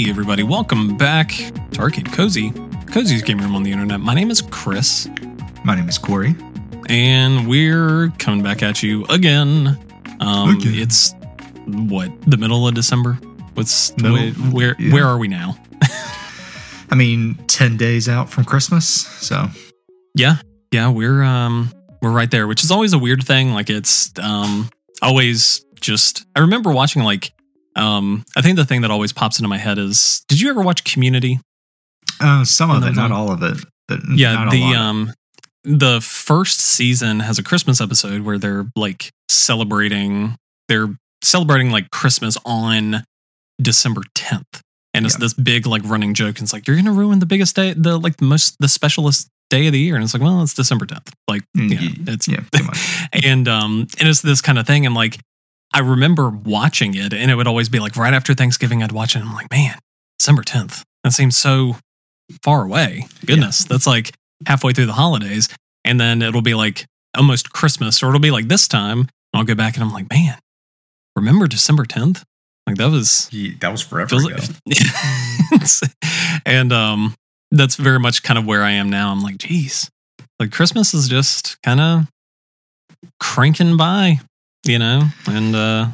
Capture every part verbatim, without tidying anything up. Hey everybody, welcome back to Arcade Cozy, Cozy's Game Room on the Internet. My name is Chris. My name is Corey. And we're coming back at you again. Um, okay. It's, what, the middle of December? What's middle, way, where yeah. Where are we now? I mean, ten days out from Christmas, so. Yeah, yeah, we're um we're right there, which is always a weird thing. Like, it's um always just, I remember watching, like, Um, I think the thing that always pops into my head is, did you ever watch Community? Uh, some of it, not all of it. But yeah, the um, the first season has a Christmas episode where they're like celebrating. They're celebrating like Christmas on December tenth, and it's yeah. this big like running joke. And it's like, you're gonna ruin the biggest day, the like the most the specialist day of the year. And it's like, well, it's December tenth. Like, mm, yeah, yeah, it's yeah, pretty much. and um, and it's this kind of thing, and like. I remember watching it, and it would always be like right after Thanksgiving, I'd watch it, and I'm like, man, December tenth. That seems so far away. Goodness, yeah. That's like halfway through the holidays. And then it'll be like almost Christmas, or it'll be like this time. And I'll go back, and I'm like, man, remember December tenth? Like, that was... Yeah, that was forever ago. Like, and um, that's very much kind of where I am now. I'm like, geez, like Christmas is just kind of cranking by. You know, and uh,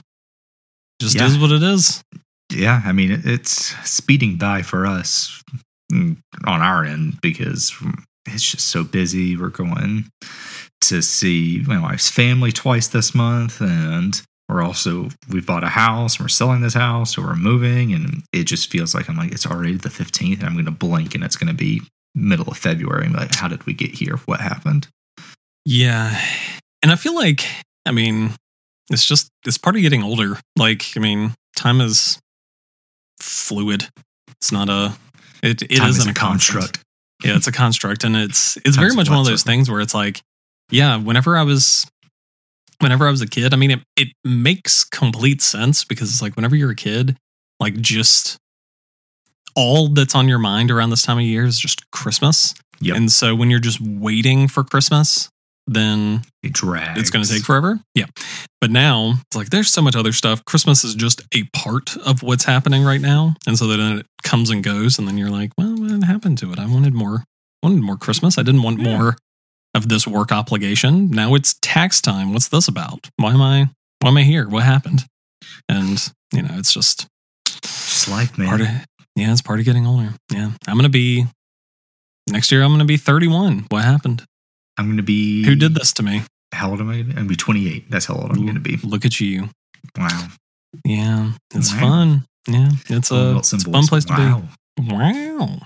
just yeah. is what it is. Yeah, I mean, it's speeding by for us on our end because it's just so busy. We're going to see my wife's family twice this month, and we're also, we bought a house, we're selling this house, so we're moving, and it just feels like I'm like, it's already the fifteenth, and I'm going to blink, and it's going to be middle of February. I'm like, how did we get here? What happened? Yeah, and I feel like, I mean... It's just, it's part of getting older. Like, I mean, time is fluid. It's not a, it, it isn't is a construct. construct. Yeah, it's a construct. And it's, it's very much one of those things where it's like, yeah, whenever I was, whenever I was a kid, I mean, it, it makes complete sense because it's like, whenever you're a kid, like just all that's on your mind around this time of year is just Christmas. Yep. And so when you're just waiting for Christmas, then it drags. It's going to take forever. Yeah. But now it's like, there's so much other stuff. Christmas is just a part of what's happening right now. And so then it comes and goes. And then you're like, well, what happened to it? I wanted more, wanted more Christmas. I didn't want yeah. more of this work obligation. Now it's tax time. What's this about? Why am I, why am I here? What happened? And you know, it's just, just life, man. Part of, yeah. It's part of getting older. Yeah. I'm going to be next year. I'm going to be thirty-one. What happened? I'm going to be... Who did this to me? How old am I? I'm going to be twenty-eight. That's how old I'm going to be. Look at you. Wow. Yeah. It's wow. fun. Yeah. It's a, it's a fun place wow. to be. Wow.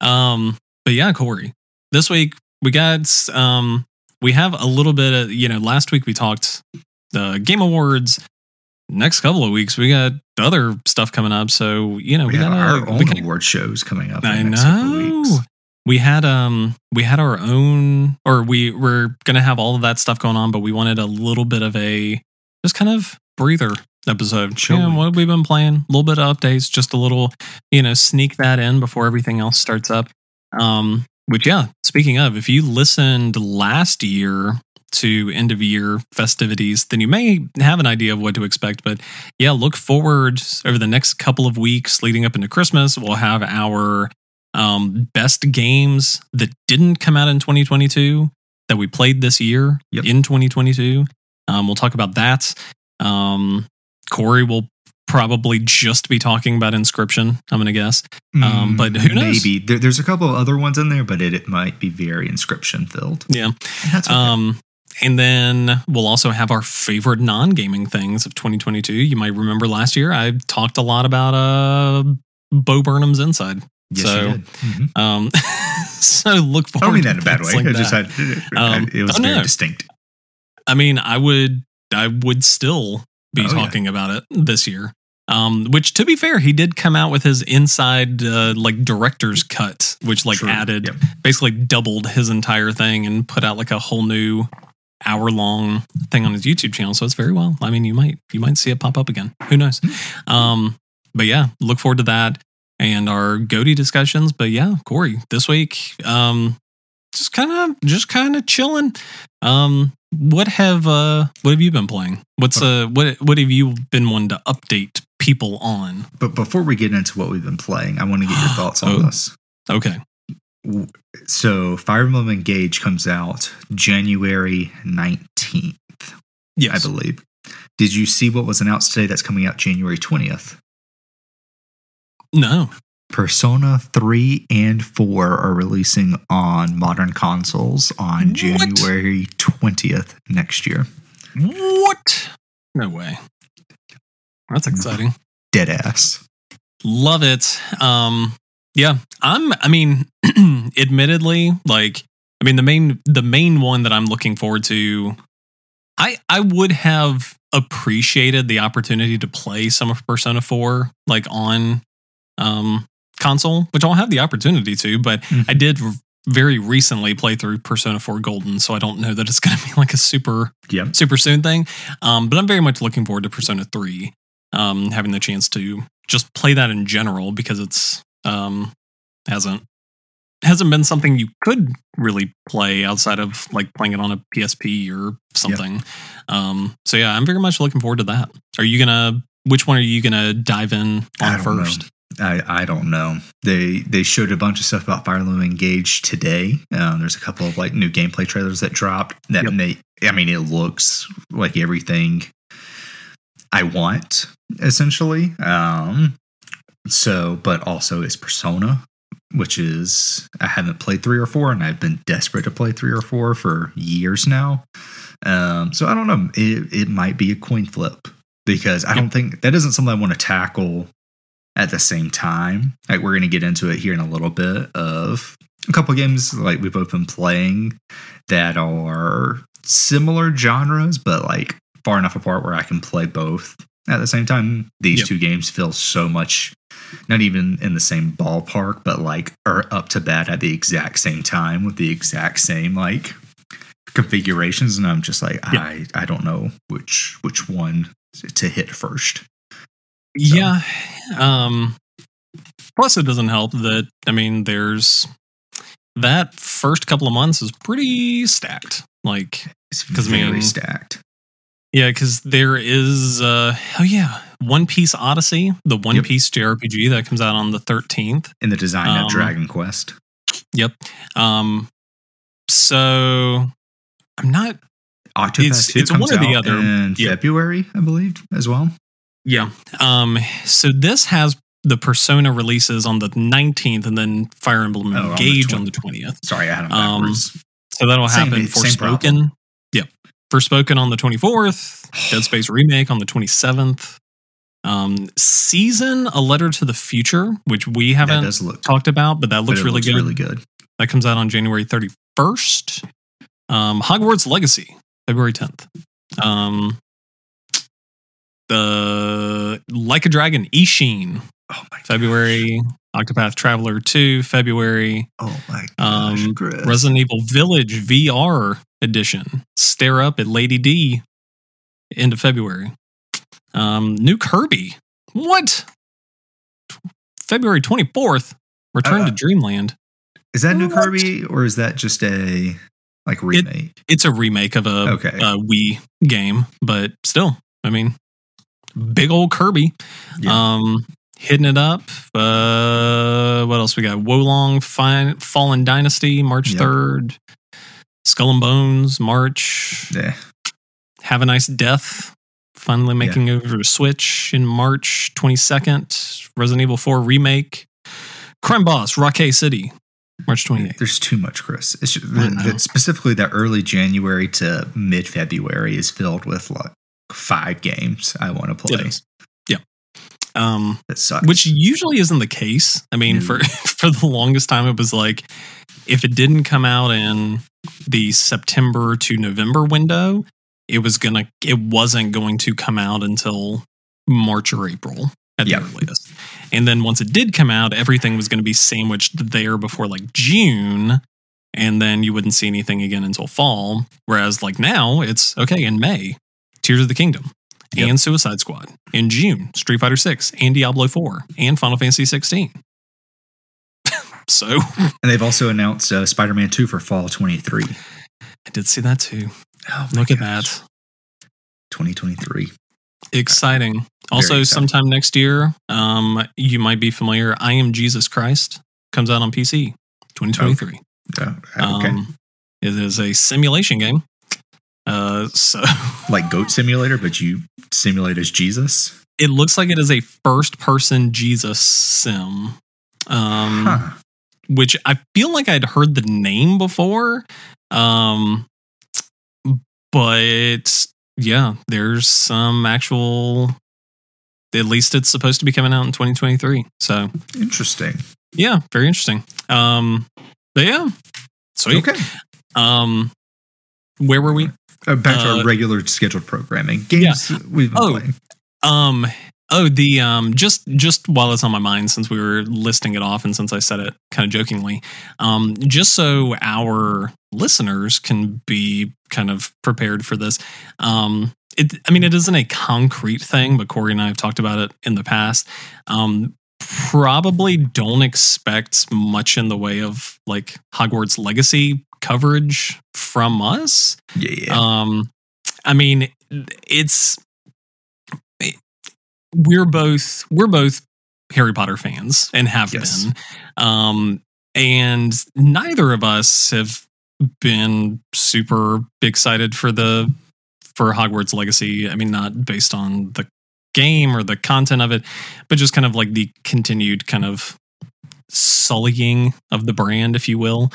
Um, but yeah, Corey, this week we got... Um, we have a little bit of... You know, last week we talked the Game Awards. Next couple of weeks, we got other stuff coming up. So, you know... We, we got our a, own we can, award shows coming up. I in the next know. Weeks. We had um we had our own, or we were gonna have all of that stuff going on, but we wanted a little bit of a just kind of breather episode. Sure. Yeah, what have we been playing? A little bit of updates, just a little, you know, sneak that in before everything else starts up. Um, which yeah, speaking of, if you listened last year to end of year festivities, then you may have an idea of what to expect. But yeah, look forward over the next couple of weeks leading up into Christmas. We'll have our Um, best games that didn't come out in twenty twenty-two that we played this year yep. in twenty twenty-two. Um, we'll talk about that. Um, Corey will probably just be talking about Inscription, I'm going to guess. Um, mm, but who knows? Maybe. There, there's a couple of other ones in there, but it, it might be very Inscription filled. Yeah. That's okay. Um, and then we'll also have our favorite non-gaming things of twenty twenty-two. You might remember last year I talked a lot about uh, Bo Burnham's Inside. Yes, so, mm-hmm. um, so look forward. I don't mean that in a bad way. Like I just had, um, it was very know. distinct. I mean, I would, I would still be oh, talking yeah. about it this year. Um, which, to be fair, he did come out with his Inside, uh, like director's cut, which like True. added, yep. basically doubled his entire thing and put out like a whole new hour long thing on his YouTube channel. So it's very well. I mean, you might, you might see it pop up again. Who knows? Mm-hmm. Um, but yeah, look forward to that. And our G O T Y discussions. But yeah, Corey, this week, um, just kind of just kind of chilling. Um, what have uh, what have you been playing? What's uh, what what have you been wanting to update people on? But before we get into what we've been playing, I want to get your thoughts on oh, this. Okay. So Fire Emblem Engage comes out January nineteenth. Yes. I believe. Did you see what was announced today that's coming out January twentieth? No. Persona three and four are releasing on modern consoles on what? January twentieth next year. What? No way. That's exciting. Dead ass. Love it. Um, yeah, I'm, I mean, admittedly, like, I mean, the main, the main one that I'm looking forward to, I, I would have appreciated the opportunity to play some of Persona four, like on, um, console, which I don't have the opportunity to, but mm-hmm. I did r- very recently play through Persona four Golden, so I don't know that it's going to be like a super, yeah. super soon thing. Um, but I'm very much looking forward to Persona three, um, having the chance to just play that in general, because it's, um, hasn't, hasn't been something you could really play outside of like playing it on a P S P or something. Yep. Um, so yeah, I'm very much looking forward to that. Are you gonna, which one are you gonna dive in on I first? Know. I, I don't know. They, they showed a bunch of stuff about Fire Emblem Engage today. Um, there's a couple of like new gameplay trailers that dropped that yep. may, I mean, it looks like everything I want essentially. Um, so, but also it's Persona, which is, I haven't played three or four, and I've been desperate to play three or four for years now. Um, so I don't know. It, it might be a coin flip, because I yep. don't think that isn't something I want to tackle at the same time. Like, we're going to get into it here in a little bit of a couple of games like we've both been playing that are similar genres, but like far enough apart where I can play both at the same time. These yep. two games feel so much, not even in the same ballpark, but like are up to bat at the exact same time with the exact same like configurations. And I'm just like, yeah. I, I don't know which, which one to hit first. So. Yeah. Um, plus it doesn't help that, I mean, there's that first couple of months is pretty stacked. Like, it's very I mean, stacked. Yeah, because there is, uh, oh yeah, One Piece Odyssey, the One yep. Piece J R P G that comes out on the thirteenth. In the design um, of Dragon Quest. Yep. Um, so, I'm not... Octopath two comes out in yep. February, I believe, as well. Yeah. Um, so this has the Persona releases on the nineteenth, and then Fire Emblem oh, Engage on the, tw- on the twentieth. Sorry, I had them backwards. Um, so that'll same, happen for Forspoken. Yep. Forspoken on the twenty-fourth, Dead Space Remake on the twenty-seventh, um, Season, A Letter to the Future, which we haven't look, talked about, but that looks, but really, looks good. really good. That comes out on January thirty-first. Um, Hogwarts Legacy, February tenth. Um, the Like a Dragon Ishin, oh my February. Gosh. Octopath Traveler two, February. Oh my gosh, um, Resident Evil Village V R edition. Stare up at Lady D, end of February. Um, new Kirby. What? February twenty-fourth, Return uh, to Dreamland. Is that what? New Kirby, or is that just a like remake? It, it's a remake of a, okay. a Wii game, but still, I mean, big old Kirby. Yeah. Um, Hitting it up. Uh, what else we got? Wolong Fallen Dynasty, March third. Yep. Skull and Bones, March. Yeah. Have a Nice Death. Finally making yeah. over to Switch in March twenty-second. Resident Evil four Remake. Crime Boss, Rocket City, March twenty-eighth. There's too much, Chris. It's just, the, the, specifically, that early January to mid-February is filled with like five games I want to play. It is. Um, that sucks. Which usually isn't the case. I mean, mm. for, for the longest time, it was like, if it didn't come out in the September to November window, it was gonna, it wasn't going to come out until March or April at yep. the earliest. And then once it did come out, everything was going to be sandwiched there before like June, and then you wouldn't see anything again until fall. Whereas like now, it's okay in May, Tears of the Kingdom. Yep. And Suicide Squad. In June, Street Fighter six, and Diablo four, and Final Fantasy sixteen. up. So, and they've also announced uh, Spider-Man two for fall twenty-three. I did see that too. Oh, look at that. twenty twenty-three. Exciting. Very also, exciting. Sometime next year, um, you might be familiar. I Am Jesus Christ comes out on P C twenty twenty-three. Oh, okay. Um, it is a simulation game. Uh, so like Goat Simulator, but you simulate as Jesus. It looks like it is a first-person Jesus sim, um, huh. which I feel like I'd heard the name before. Um, but yeah, there's some actual. At least it's supposed to be coming out in twenty twenty-three. So interesting. Yeah, very interesting. Um, but yeah, sweet. Okay. Um, where were we? Uh, back to uh, our regular scheduled programming games yeah. we've been oh, playing. Um. Oh, the um. Just just while it's on my mind, since we were listing it off, and since I said it kind of jokingly, um, just so our listeners can be kind of prepared for this. Um, it. I mean, it isn't a concrete thing, but Corey and I have talked about it in the past. Um, probably don't expect much in the way of like Hogwarts Legacy coverage from us. Yeah. Um. I mean, it's. We're both we're both Harry Potter fans and have yes. been, um, and neither of us have been super excited for the for Hogwarts Legacy. I mean, not based on the game or the content of it, but just kind of like the continued kind of sullying of the brand, if you will.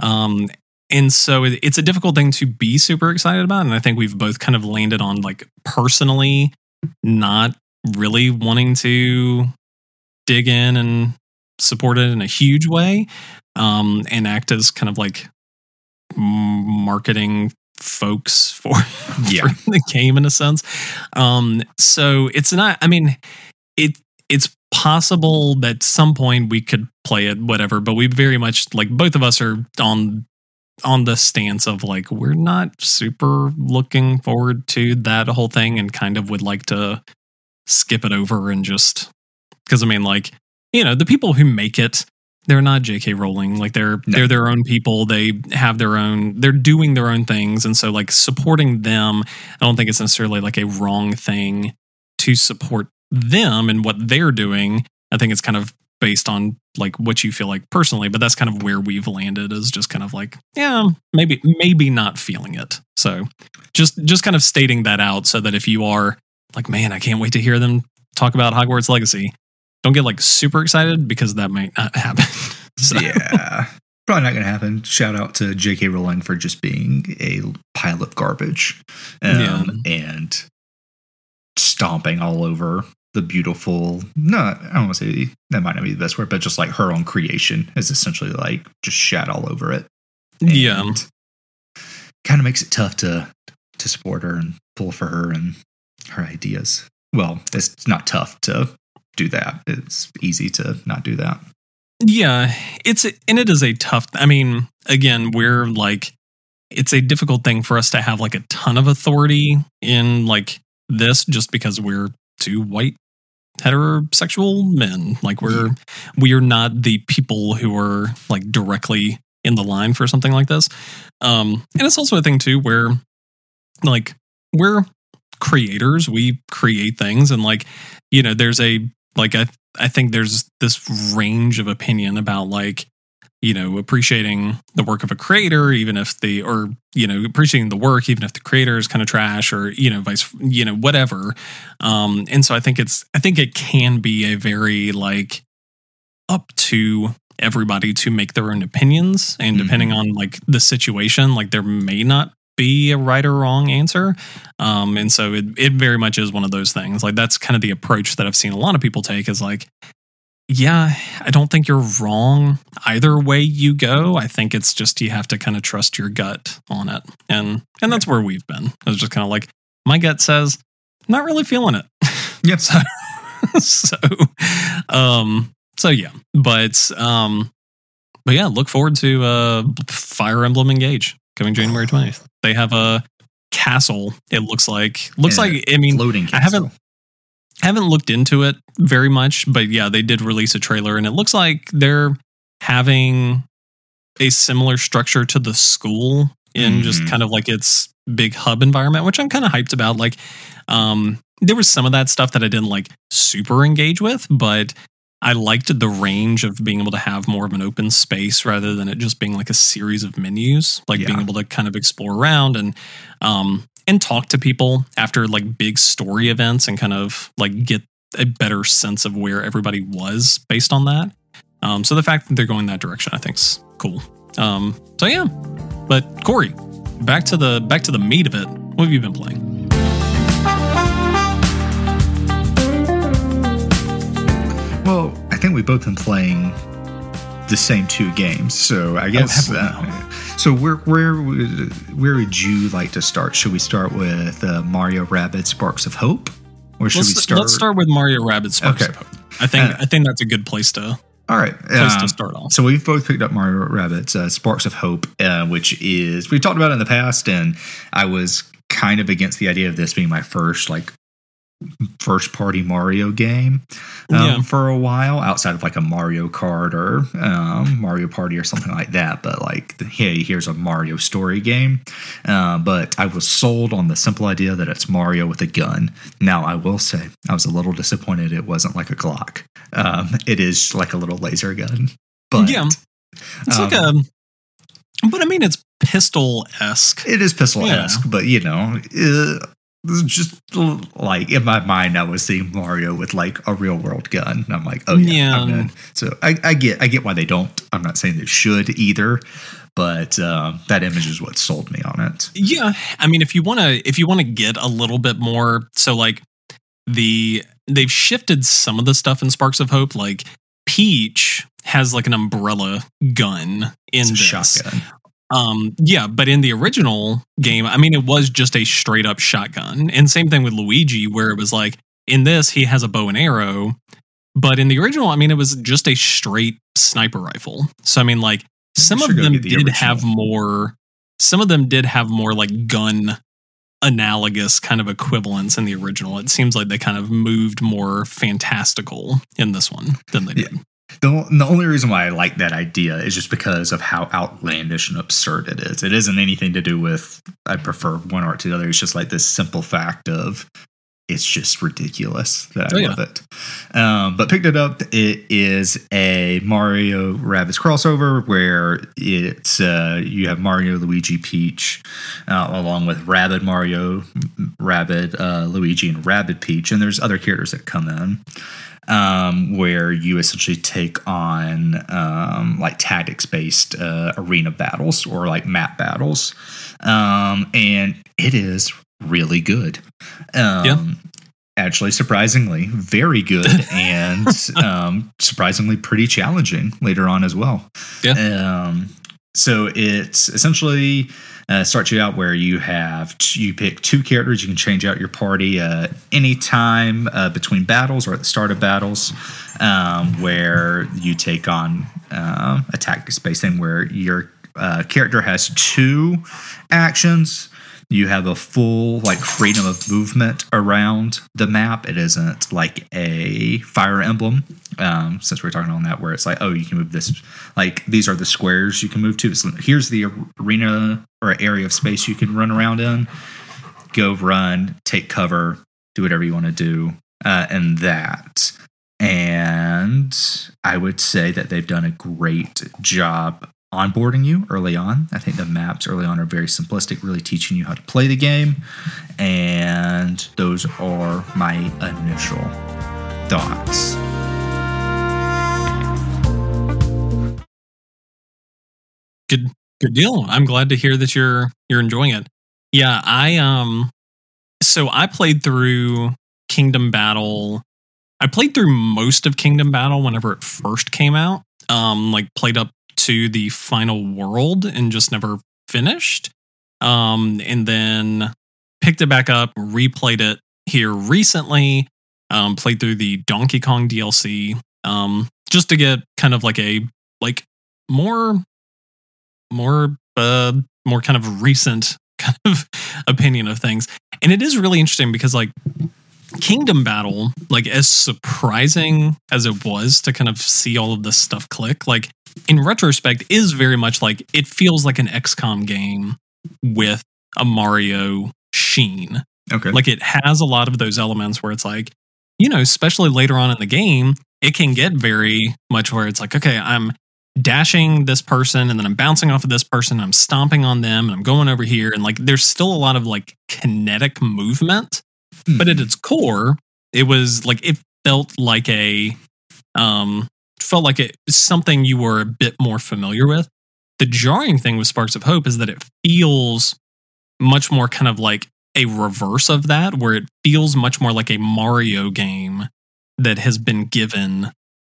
Um, and so it, it's a difficult thing to be super excited about, and I think we've both kind of landed on like personally not. Really wanting to dig in and support it in a huge way, um, and act as kind of like marketing folks for, yeah. for the game in a sense. Um, so it's not. I mean, it it's possible that at some point we could play it, whatever. But we very much like both of us are on on the stance of like we're not super looking forward to that whole thing, and kind of would like to. Skip it over and just because I mean, like, you know, the people who make it, they're not J K Rowling. Like they're no. they're their own people. They have their own. They're doing their own things, and so like supporting them, I don't think it's necessarily like a wrong thing to support them and what they're doing. I think it's kind of based on like what you feel like personally, but that's kind of where we've landed is just kind of like, yeah, maybe maybe not feeling it. So just just kind of stating that out so that if you are. Like, man, I can't wait to hear them talk about Hogwarts Legacy. Don't get, like, super excited because that might not happen. So. Yeah. Probably not going to happen. Shout out to J K Rowling for just being a pile of garbage um, yeah. and stomping all over the beautiful, not, I don't want to say that might not be the best word, but just like her own creation is essentially like just shat all over it. And yeah. Kind of makes it tough to, to support her and pull for her and. Her ideas. Well, it's not tough to do that. It's easy to not do that. Yeah, it's a, and it is a tough. I mean, again, we're like, it's a difficult thing for us to have like a ton of authority in like this, just because we're two white heterosexual men. Like we're yeah. we are not the people who are like directly in the line for something like this. Um, and it's also a thing too where like we're. Creators, we create things, and like, you know, there's a like I I think there's this range of opinion about like, you know, appreciating the work of a creator, even if the or you know appreciating the work, even if the creator is kind of trash or you know vice you know whatever. Um, and so I think it's I think it can be a very like up to everybody to make their own opinions, and mm-hmm. depending on like the situation, like there may not. Be a right or wrong answer. Um, and so it, it very much is one of those things. Like that's kind of the approach that I've seen a lot of people take is like, yeah, I don't think you're wrong either way you go. I think it's just, you have to kind of trust your gut on it. And, and that's where we've been. It was just kind of like, my gut says, not really feeling it. Yep. so, so, um, so yeah, but, um, but yeah, look forward to, uh, Fire Emblem Engage. Coming January twentieth. They have a castle. It looks like looks yeah, like I mean floating castle. I haven't haven't looked into it very much, but yeah, they did release a trailer and it looks like they're having a similar structure to the school in mm-hmm. just kind of like its big hub environment, which I'm kind of hyped about. Like, um, there was some of that stuff that I didn't like super engage with, but I liked the range of being able to have more of an open space rather than it just being like a series of menus, like yeah. being able to kind of explore around and, um, and talk to people after like big story events and kind of like get a better sense of where everybody was based on that. Um, so the fact that they're going that direction, I think, is cool. Um, so yeah, but Corey, back to the back to the meat of it. What have you been playing? Well, I think we've both been playing the same two games, so I guess. Oh, uh, so where where would, where would you like to start? Should we start with uh, Mario Rabbids Sparks of Hope, or should let's, we start? Let's start with Mario Rabbids Sparks okay. of Hope. I think uh, I think that's a good place to. All right. Place um, to start off. So we've both picked up Mario Rabbids uh, Sparks of Hope, uh, which is we talked about it in the past, and I was kind of against the idea of this being my first like. first party Mario game um, yeah. for a while outside of like a Mario Kart or um, Mario Party or something like that. But like, hey, here's a Mario story game. Uh, but I was sold on the simple idea that it's Mario with a gun. Now I will say I was a little disappointed. It wasn't like a Glock. Um, it is like a little laser gun, but yeah, it's um, like a, but I mean, it's pistol esque. It is pistol esque, yeah. but you know, uh, just like in my mind, I was seeing Mario with like a real world gun, and I'm like, oh yeah, yeah. I'm good. So I, I get, I get why they don't. I'm not saying they should either, but uh, that image is what sold me on it. Yeah, I mean, if you want to, if you want to get a little bit more, so like the they've shifted some of the stuff in Sparks of Hope. Like Peach has like an umbrella gun in it's a this. shotgun. Um, yeah, but in the original game, I mean, it was just a straight up shotgun. And same thing with Luigi, where it was like in this, he has a bow and arrow. But in the original, I mean, it was just a straight sniper rifle. So, I mean, like some of them did have more, some of them did have more like gun analogous kind of equivalence in the original. It seems like they kind of moved more fantastical in this one than they did. Yeah. The, the only reason why I like that idea is just because of how outlandish and absurd it is. It isn't anything to do with I prefer one art to the other. It's just like this simple fact of it's just ridiculous that I oh, love yeah. it. Um, but picked it up. It is a Mario Rabbids crossover where it's uh, you have Mario, Luigi, Peach, uh, along with Rabbid Mario, Rabbid uh, Luigi, and Rabbid Peach. And there's other characters that come in. Um, where you essentially take on um, like tactics-based uh, arena battles or like map battles, um, and it is really good. Um, yeah. Actually, surprisingly, very good, and um, surprisingly pretty challenging later on as well. Yeah. Um, so it's essentially. Uh, starts you out where you have t- you pick two characters. You can change out your party uh, anytime uh, between battles or at the start of battles, um, where you take on uh, a tactics based thing where your uh, character has two actions. You have a full like freedom of movement around the map. It isn't like a Fire Emblem, um, since we're talking on that, where it's like, oh, you can move this. Like these are the squares you can move to. So here's the arena or area of space you can run around in. Go run, take cover, do whatever you want to do, uh, and that. And I would say that they've done a great job onboarding you early on. I think the maps early on are very simplistic, really teaching you how to play the game. And those are my initial thoughts. Good, good deal. I'm glad to hear that you're you're enjoying it. Yeah, I um, so I played through Kingdom Battle. I played through most of Kingdom Battle whenever it first came out. Um, like played up to the final world and just never finished. Um, and then picked it back up, replayed it here recently, um, played through the Donkey Kong D L C, um, just to get kind of like a, like more, more, uh, more kind of recent kind of opinion of things. And it is really interesting because like Kingdom Battle, like as surprising as it was to kind of see all of this stuff click, like, in retrospect is very much like, it feels like an X COM game with a Mario sheen. Okay. Like it has a lot of those elements where it's like, you know, especially later on in the game, it can get very much where it's like, okay, I'm dashing this person and then I'm bouncing off of this person, I'm stomping on them and I'm going over here. And like, there's still a lot of like kinetic movement, mm. but at its core, it was like, it felt like a, um, felt like it was something you were a bit more familiar with. The jarring thing with Sparks of Hope is that it feels much more kind of like a reverse of that, where it feels much more like a Mario game that has been given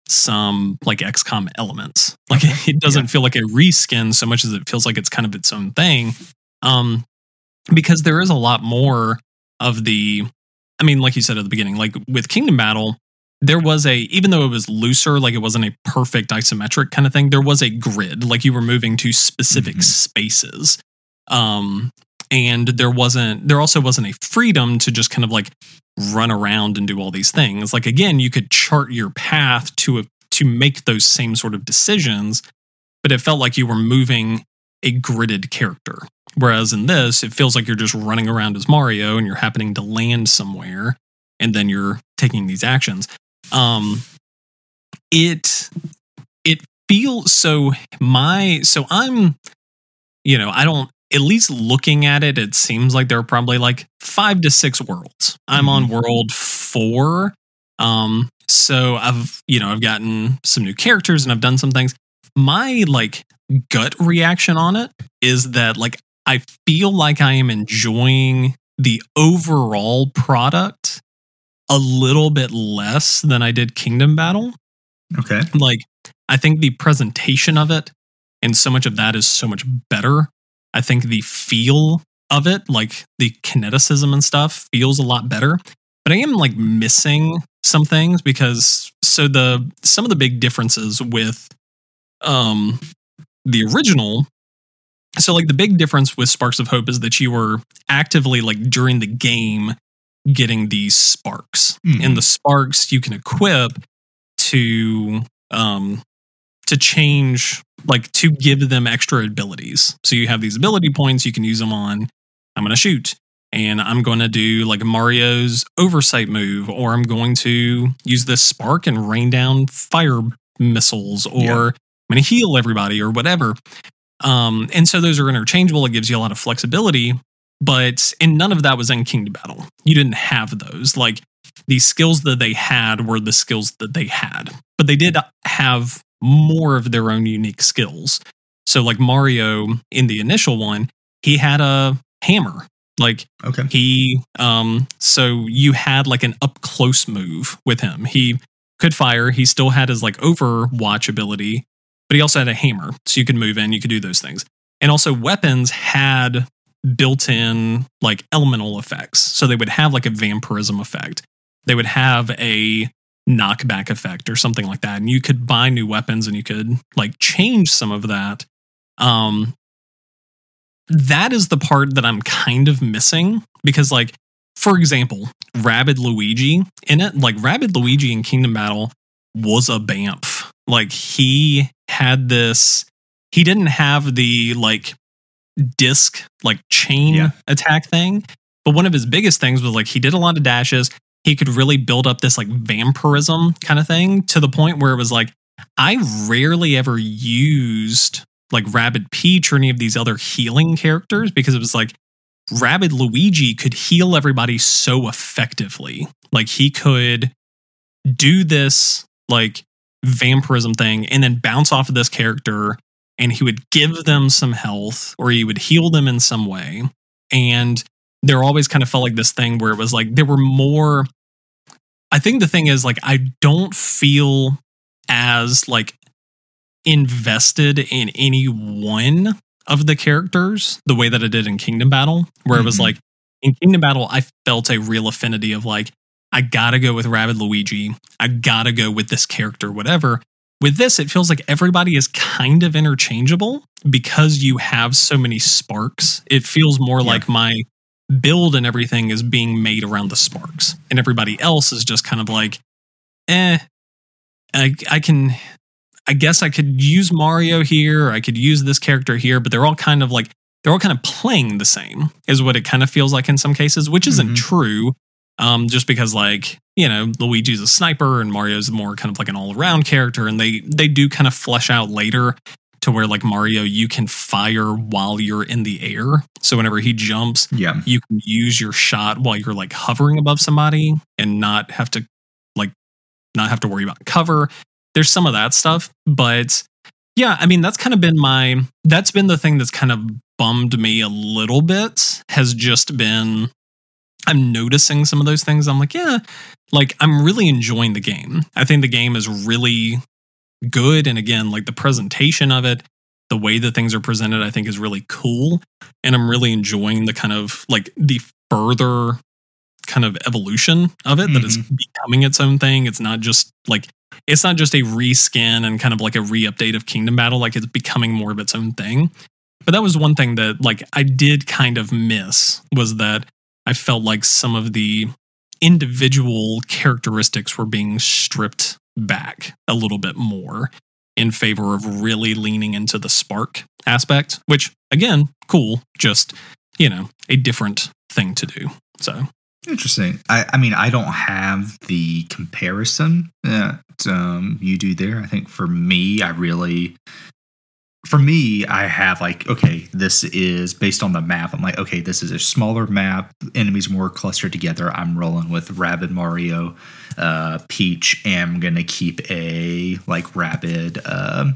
some like X COM elements. Like okay. it doesn't yeah. feel like a reskin so much as it feels like it's kind of its own thing. Um, because there is a lot more of the, I mean, like you said at the beginning, like with Kingdom Battle, there was a, even though it was looser, like it wasn't a perfect isometric kind of thing, there was a grid, like you were moving to specific mm-hmm. spaces. Um, and there wasn't, there also wasn't a freedom to just kind of like run around and do all these things. Like, again, you could chart your path to, a, to make those same sort of decisions, but it felt like you were moving a gridded character. Whereas in this, it feels like you're just running around as Mario and you're happening to land somewhere and then you're taking these actions. Um, it it feels so my so I'm you know I don't at least looking at it it seems like there are probably like five to six worlds. I'm on world four, um, so I've you know I've gotten some new characters and I've done some things. My like gut reaction on it is that like I feel like I am enjoying the overall product a little bit less than I did Kingdom Battle. Okay. Like, I think the presentation of it, and so much of that is so much better. I think the feel of it, like the kineticism and stuff, feels a lot better. But I am like missing some things because so the some of the big differences with um the original. So like the big difference with Sparks of Hope is that you were actively like during the game getting these sparks, mm. and the sparks you can equip to um to change, like to give them extra abilities. So you have these ability points, you can use them on, I'm going to shoot and I'm going to do like Mario's oversight move, or I'm going to use this spark and rain down fire missiles, or yeah. I'm going to heal everybody or whatever. Um, and so those are interchangeable. It gives you a lot of flexibility, but and none of that was in Kingdom Battle. You didn't have those. Like the skills that they had were the skills that they had, but they did have more of their own unique skills. So like Mario in the initial one, he had a hammer. Like okay. he, um, so you had like an up close move with him. He could fire. He still had his like Overwatch ability. But he also had a hammer, so you could move in, you could do those things. And also weapons had built-in like elemental effects. So they would have like a vampirism effect. They would have a knockback effect or something like that. And you could buy new weapons and you could like change some of that. Um, that is the part that I'm kind of missing because like, for example, Rabid Luigi in it, like Rabid Luigi in Kingdom Battle was a BAMF. Like he had this, he didn't have the like disc, like chain yeah. attack thing. But one of his biggest things was like, he did a lot of dashes. He could really build up this like vampirism kind of thing to the point where it was like, I rarely ever used like Rabid Peach or any of these other healing characters because it was like Rabid Luigi could heal everybody so effectively. Like he could do this like vampirism thing and then bounce off of this character and he would give them some health or he would heal them in some way. And there always kind of felt like this thing where it was like there were more. I think the thing is like I don't feel as like invested in any one of the characters the way that I did in Kingdom Battle, where mm-hmm. it was like in Kingdom Battle I felt a real affinity of like I gotta go with Rabid Luigi. I gotta go with this character, whatever. With this, it feels like everybody is kind of interchangeable because you have so many sparks. It feels more yeah. like my build and everything is being made around the sparks. And everybody else is just kind of like, eh, I, I can I guess I could use Mario here, or I could use this character here, but they're all kind of like, they're all kind of playing the same, is what it kind of feels like in some cases, which isn't mm-hmm. true. Um, just because, like, you know, Luigi's a sniper and Mario's more kind of like an all-around character, and they they do kind of flesh out later to where, like, Mario, you can fire while you're in the air. So whenever he jumps, yeah. you can use your shot while you're, like, hovering above somebody and not have to, like, not have to worry about cover. There's some of that stuff, but yeah, I mean, that's kind of been my, that's been the thing that's kind of bummed me a little bit, has just been, I'm noticing some of those things. I'm like, yeah, like, I'm really enjoying the game. I think the game is really good. And again, like, the presentation of it, the way that things are presented, I think is really cool. And I'm really enjoying the kind of, like, the further kind of evolution of it, mm-hmm. that it's becoming its own thing. It's not just like, it's not just a reskin and kind of like a re-update of Kingdom Battle. Like, it's becoming more of its own thing. But that was one thing that, like, I did kind of miss, was that I felt like some of the individual characteristics were being stripped back a little bit more in favor of really leaning into the spark aspect, which, again, cool, just, you know, a different thing to do. So interesting. I, I mean, I don't have the comparison that um, you do there. I think for me, I really, for me, I have, like, okay, this is based on the map. I'm like, okay, this is a smaller map. Enemies more clustered together. I'm rolling with Rabid Mario, uh, Peach. I'm going to keep a, like, Rabid uh,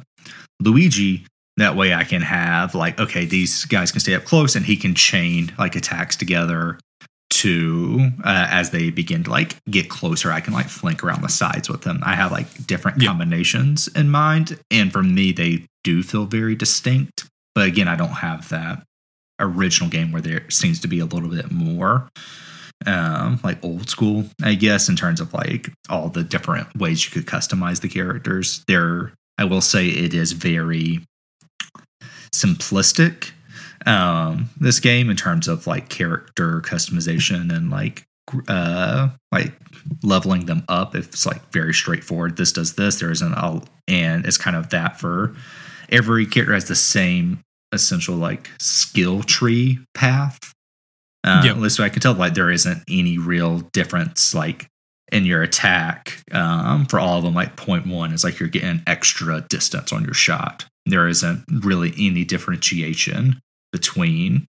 Luigi. That way I can have, like, okay, these guys can stay up close, and he can chain, like, attacks together to, uh, as they begin to, like, get closer, I can, like, flank around the sides with them. I have, like, different yeah. combinations in mind, and for me, they do feel very distinct. But again, I don't have that original game where there seems to be a little bit more, um, like, old school, I guess, in terms of, like, all the different ways you could customize the characters. There, I will say, it is very simplistic. Um, this game, in terms of, like, character customization and, like, uh, like, leveling them up, if it's, like, very straightforward. This does this. There isn't all, and it's kind of that for every character has the same essential, like, skill tree path. Uh, yep. At least I can tell, like, there isn't any real difference, like, in your attack. Um, for all of them, like, point one is, like, you're getting extra distance on your shot. There isn't really any differentiation between,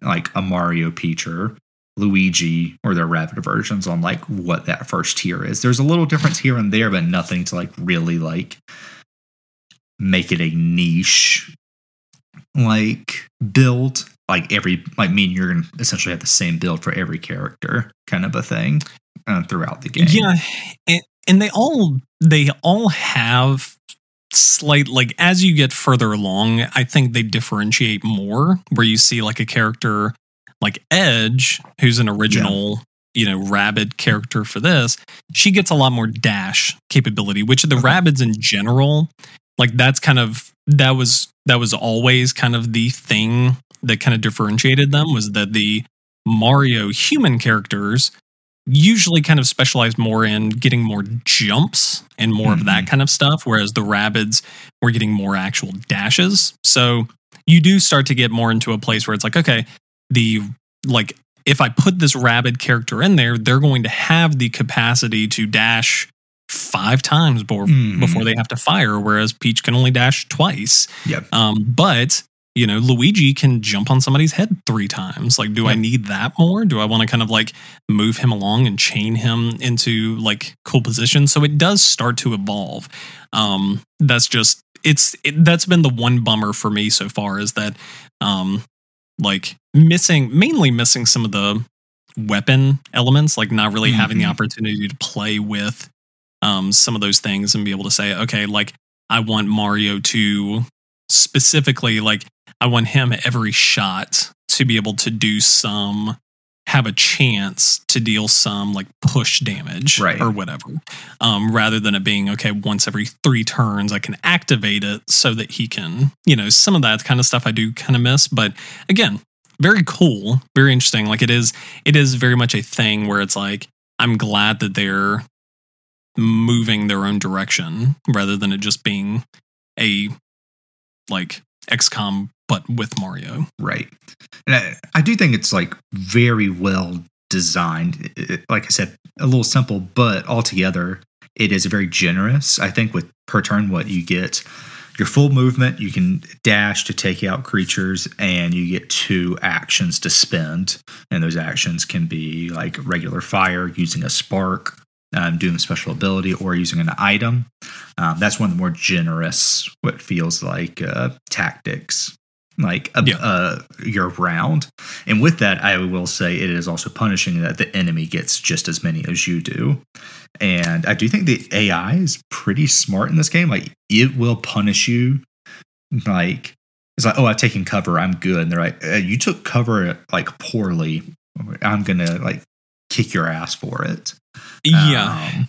like, a Mario, Peach, or Luigi, or their Rabbit versions on, like, what that first tier is. There's a little difference here and there, but nothing to, like, really, like, make it a niche, like, build. Like, every, like, me and you're gonna essentially have the same build for every character, kind of a thing, uh, throughout the game. Yeah, and, and they all they all have slight, like, as you get further along, I think they differentiate more, where you see, like, a character like Edge, who's an original, yeah. you know, Rabid character for this. She gets a lot more dash capability, which the okay. Rabbids in general, like, that's kind of, that was, that was always kind of the thing that kind of differentiated them, was that the Mario human characters usually kind of specialized more in getting more jumps and more mm-hmm. of that kind of stuff, whereas the Rabbids were getting more actual dashes. So you do start to get more into a place where it's like, okay, the, like, if I put this Rabbid character in there, they're going to have the capacity to dash five times before, mm. before they have to fire, whereas Peach can only dash twice. Yep. Um, but, you know, Luigi can jump on somebody's head three times. Like, do yep. I need that more? Do I want to kind of, like, move him along and chain him into, like, cool positions? So it does start to evolve. Um, that's just, it's, it, that's been the one bummer for me so far, is that, um, like, missing, mainly missing some of the weapon elements, like, not really mm-hmm. having the opportunity to play with um, some of those things and be able to say, okay, like, I want Mario to specifically, like, I want him every shot to be able to do some, have a chance to deal some, like, push damage right. or whatever, um, rather than it being, okay, once every three turns I can activate it so that he can, you know, some of that kind of stuff I do kind of miss. But again, very cool, very interesting. Like, it is, it is very much a thing where it's like, I'm glad that they're moving their own direction rather than it just being a like X COM but with Mario. Right. And I, I do think it's like very well designed. It, like I said, a little simple, but altogether it is very generous. I think with per turn what you get, your full movement, you can dash to take out creatures, and you get two actions to spend. And those actions can be like regular fire, using a spark, um, doing a special ability, or using an item. Um, that's one of the more generous, what feels like uh, tactics, like a, yeah. uh, your round. And with that, I will say it is also punishing that the enemy gets just as many as you do. And I do think the A I is pretty smart in this game. Like, it will punish you. Like, it's like, oh, I've taken cover, I'm good. And they're like, uh, you took cover, like, poorly. I'm going to, like, kick your ass for it. Yeah. Um,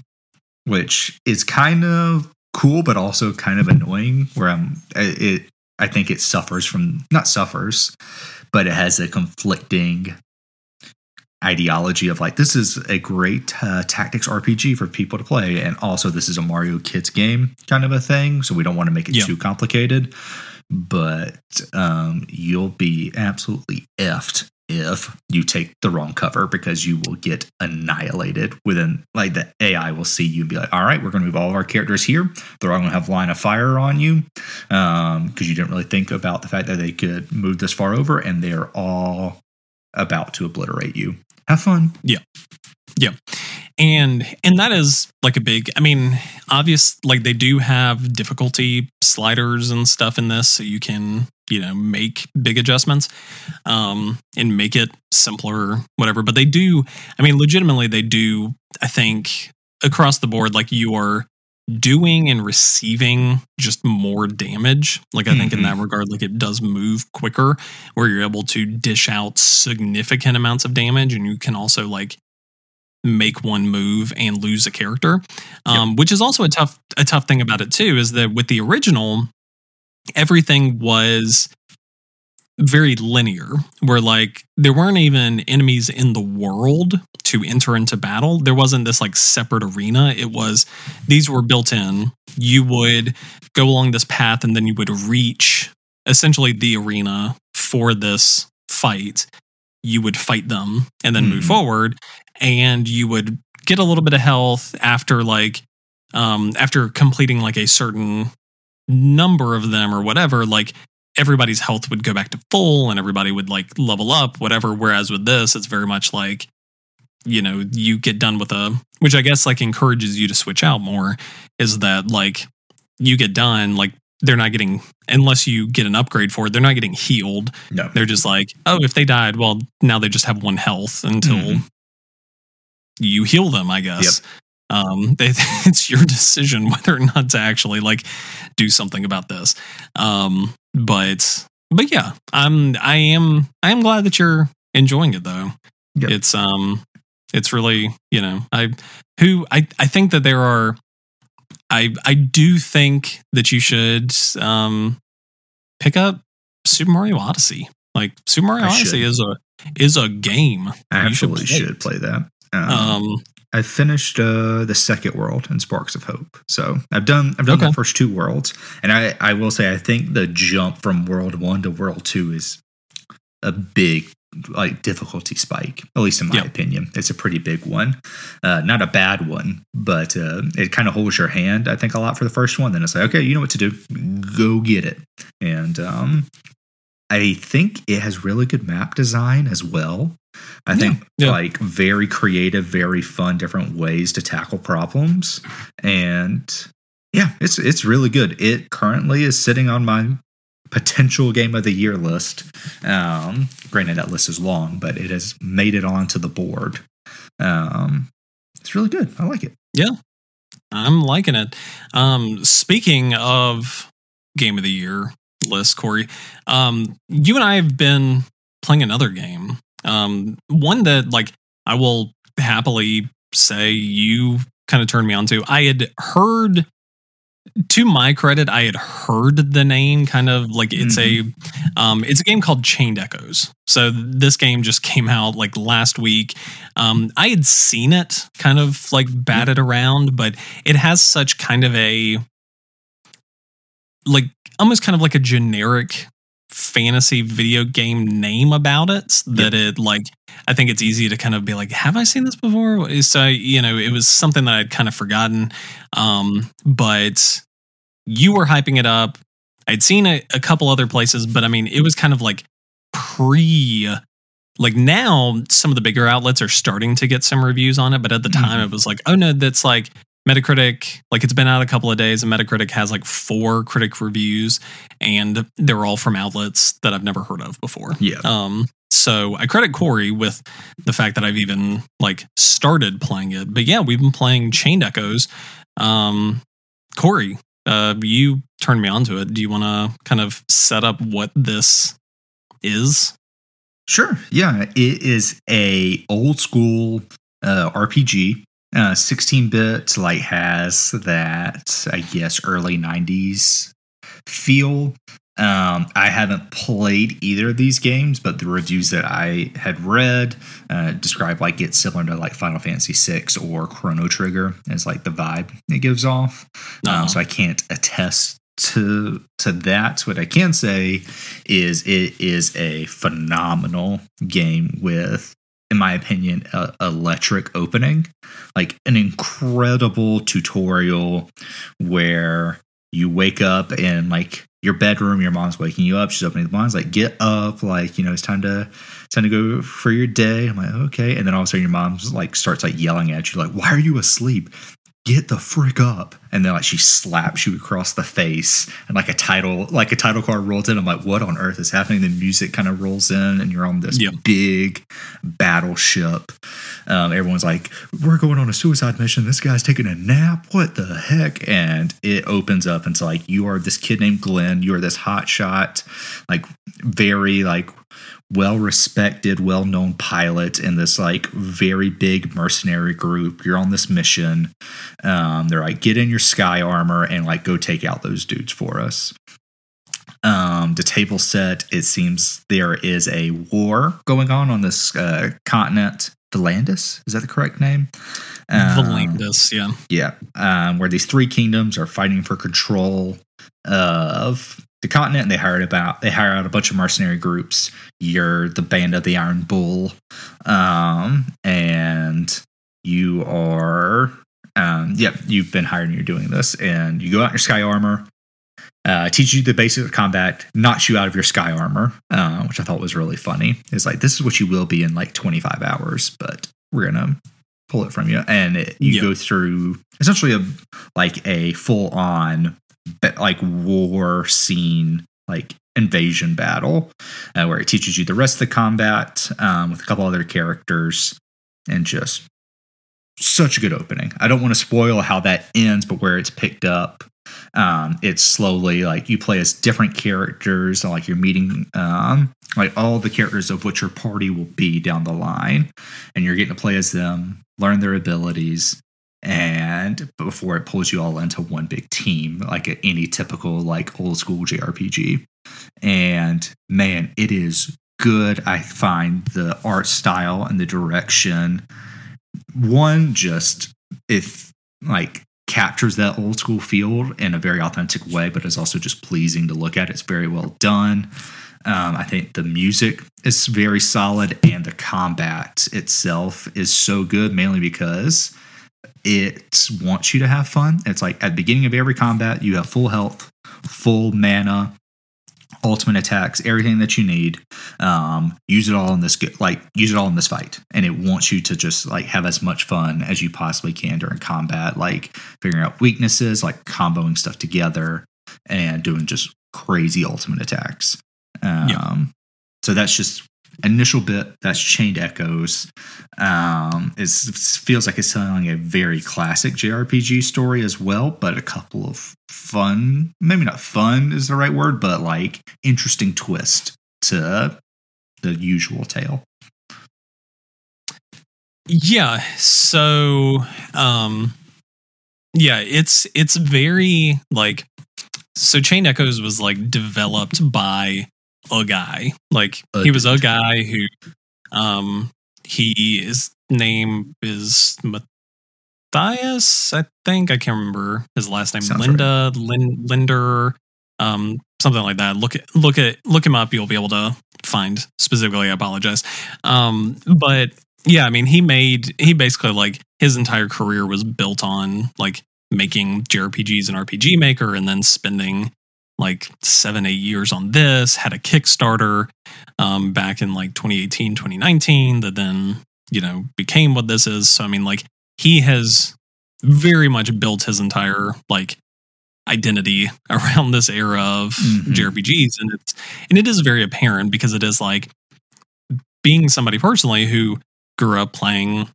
which is kind of cool, but also kind of annoying. Where I'm, it, I think it suffers from, not suffers, but it has a conflicting ideology of like, this is a great uh, tactics R P G for people to play, and also this is a Mario kids game kind of a thing, so we don't want to make it yeah. too complicated, but um you'll be absolutely effed if you take the wrong cover, because you will get annihilated within, like, the A I will see you and be like, all right, we're gonna move all of our characters here, they're all gonna have line of fire on you, um because you didn't really think about the fact that they could move this far over, and they're all about to obliterate you. Have fun. Yeah. Yeah. And and that is like a big, I mean, obvious, like, they do have difficulty sliders and stuff in this, so you can, you know, make big adjustments um, and make it simpler, whatever. But they do, I mean, legitimately, they do, I think, across the board, like, you are doing and receiving just more damage. Like, I mm-hmm. think in that regard, like, it does move quicker, where you're able to dish out significant amounts of damage, and you can also, like, make one move and lose a character. Um, yep. Which is also a tough, a tough thing about it too, is that with the original, everything was very linear, where, like, there weren't even enemies in the world to enter into battle. There wasn't this, like, separate arena. It was, these were built in. You would go along this path, and then you would reach essentially the arena for this fight. You would fight them and then mm. move forward, and you would get a little bit of health after, like, um, after completing, like, a certain number of them or whatever, like, everybody's health would go back to full, and everybody would, like, level up, whatever. Whereas with this, it's very much like, you know, you get done with a, which I guess, like, encourages you to switch out more, is that, like, you get done, like, they're not getting, unless you get an upgrade for it, they're not getting healed. No. They're just like, oh, if they died, well, now they just have one health until mm-hmm. you heal them, I guess. Yep. Um, they, it's your decision whether or not to actually, like, do something about this. Um, but, but yeah, I'm, I am, I am glad that you're enjoying it though. Yep. It's, um, it's really, you know, I, who, I, I think that there are, I, I do think that you should, um, pick up Super Mario Odyssey. Like, Super Mario I Odyssey should. is a, is a game. I absolutely should play, should play that. Um, um I finished uh, the second world in Sparks of Hope, so I've done I've done okay. the first two worlds, and I, I will say I think the jump from world one to world two is a big, like, difficulty spike, at least in my yep. opinion. It's a pretty big one, uh, not a bad one, but uh, it kind of holds your hand, I think, a lot for the first one. Then it's like, okay, you know what to do, go get it, and um, I think it has really good map design as well. I think yeah, yeah. like very creative, very fun, different ways to tackle problems. And yeah, it's it's really good. It currently is sitting on my potential game of the year list. Um, granted, that list is long, but it has made it onto the board. Um, it's really good. I like it. Yeah, I'm liking it. Um, speaking of game of the year list, Corey, um, you and I have been playing another game. Um, one that, like, I will happily say you kind of turned me on to. I had heard to my credit, I had heard the name kind of like it's mm-hmm. a um, it's a game called Chained Echoes. So this game just came out like last week. Um, I had seen it kind of like batted mm-hmm. around, but it has such kind of a like almost kind of like a generic fantasy video game name about it that yep. it like I think it's easy to kind of be like, have I seen this before? So you know, it was something that I'd kind of forgotten. Um, but you were hyping it up. I'd seen a, a couple other places, but I mean, it was kind of like pre. Like now, some of the bigger outlets are starting to get some reviews on it, but at the mm-hmm. time, it was like, oh no, that's like. Metacritic, like it's been out a couple of days and Metacritic has like four critic reviews and they're all from outlets that I've never heard of before. Yeah. Um, so I credit Corey with the fact that I've even like started playing it, but yeah, we've been playing Chained Echoes. Um, Corey, uh, you turned me onto it. Do you want to kind of set up what this is? Sure. Yeah. It is a old school, uh, R P G. Uh, sixteen bit like has that I guess early nineties feel. Um, I haven't played either of these games, but the reviews that I had read uh, describe like it's similar to like Final Fantasy six or Chrono Trigger as like the vibe it gives off. Uh-huh. Um, so I can't attest to to that. What I can say is it is a phenomenal game with. In my opinion, a electric opening, like an incredible tutorial where you wake up in like your bedroom, your mom's waking you up. She's opening the blinds, like get up, like, you know, it's time to, it's time to go for your day. I'm like, okay. And then all of a sudden your mom's like, starts like yelling at you, like, why are you asleep? Get the frick up. And then like she slaps you across the face and like a title, like a title card rolls in. I'm like, what on earth is happening? The music kind of rolls in and you're on this yep. big battleship. Um, everyone's like, we're going on a suicide mission. This guy's taking a nap. What the heck? And it opens up. And it's like, you are this kid named Glenn. You are this hotshot, like very like well-respected, well-known pilot in this like very big mercenary group. You're on this mission. Um, they're like, get in your sky armor and like go take out those dudes for us. Um, the table set, it seems there is a war going on on this uh, continent. Volandis, is that the correct name? Um, Volandis, yeah. Yeah, um, where these three kingdoms are fighting for control of the continent, and they hired about they hire out a bunch of mercenary groups. You're the band of the Iron Bull, um, and you are, um, yep, you've been hired and you're doing this. And you go out in your sky armor, uh, teach you the basics of combat, knocks you out of your sky armor, uh, which I thought was really funny. It's like this is what you will be in like twenty-five hours, but we're gonna pull it from you, and it, you yep. go through essentially a like a full on. Like war scene, like invasion battle, uh, where it teaches you the rest of the combat um, with a couple other characters, and just such a good opening. I don't want to spoil how that ends, but where it's picked up, um, it's slowly like you play as different characters, and like you're meeting um, like all the characters of what your party will be down the line, and you're getting to play as them, learn their abilities. And before it pulls you all into one big team, like any typical like old school J R P G. And man, it is good. I find the art style and the direction one just if like captures that old school feel in a very authentic way, but it's also just pleasing to look at. It's very well done. Um, I think the music is very solid, and the combat itself is so good, mainly because. It wants you to have fun. It's like at the beginning of every combat, you have full health, full mana, ultimate attacks, everything that you need. Um, use it all in this like use it all in this fight, and it wants you to just like have as much fun as you possibly can during combat, like figuring out weaknesses, like comboing stuff together, and doing just crazy ultimate attacks. Um, yeah. So that's just. Initial bit, that's Chained Echoes. Um, it feels like it's telling a very classic J R P G story as well, but a couple of fun, maybe not fun is the right word, but like interesting twist to the usual tale. Yeah, so um, Yeah, it's it's very like, so Chained Echoes was like developed by a guy. Like a he was a guy who um he his name is Matthias, I think. I can't remember his last name. Sounds Linda, right. Lin, Linder, um something like that. Look at look at look him up, you'll be able to find specifically, I apologize. Um but yeah, I mean, he made, he basically, like, his entire career was built on, like, making J R P Gs and R P G Maker, and then spending, like, seven, eight years on this, had a Kickstarter um, back in, like, twenty eighteen, twenty nineteen, that then, you know, became what this is. So, I mean, like, he has very much built his entire, like, identity around this era of mm-hmm. J R P Gs, and it's, and it is very apparent, because it is, like, being somebody personally who grew up playing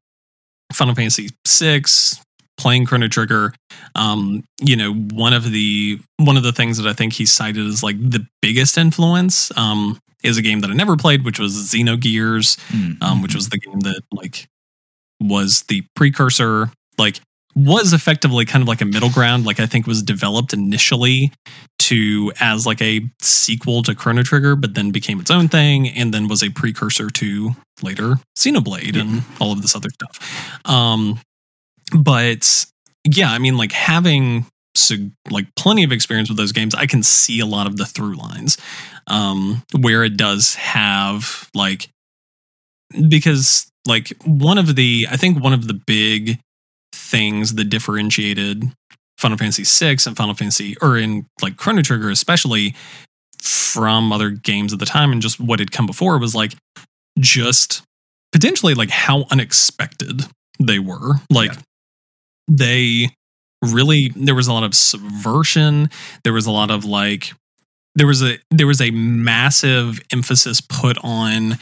Final Fantasy six, playing Chrono Trigger. Um, you know, one of the one of the things that I think he cited as like the biggest influence um, is a game that I never played, which was Xenogears, mm-hmm. um, which was the game that like was the precursor, like was effectively kind of like a middle ground. Like I think was developed initially to as like a sequel to Chrono Trigger, but then became its own thing, and then was a precursor to later Xenoblade yeah. and all of this other stuff. Um, but yeah, I mean, like having so, like plenty of experience with those games, I can see a lot of the through lines um, where it does have like, because like one of the, I think one of the big things that differentiated Final Fantasy six and Final Fantasy, or in like Chrono Trigger, especially from other games at the time, and just what had come before, was like just potentially like how unexpected they were. Like yeah. they really, there was a lot of subversion. There was a lot of like, there was a, there was a massive emphasis put on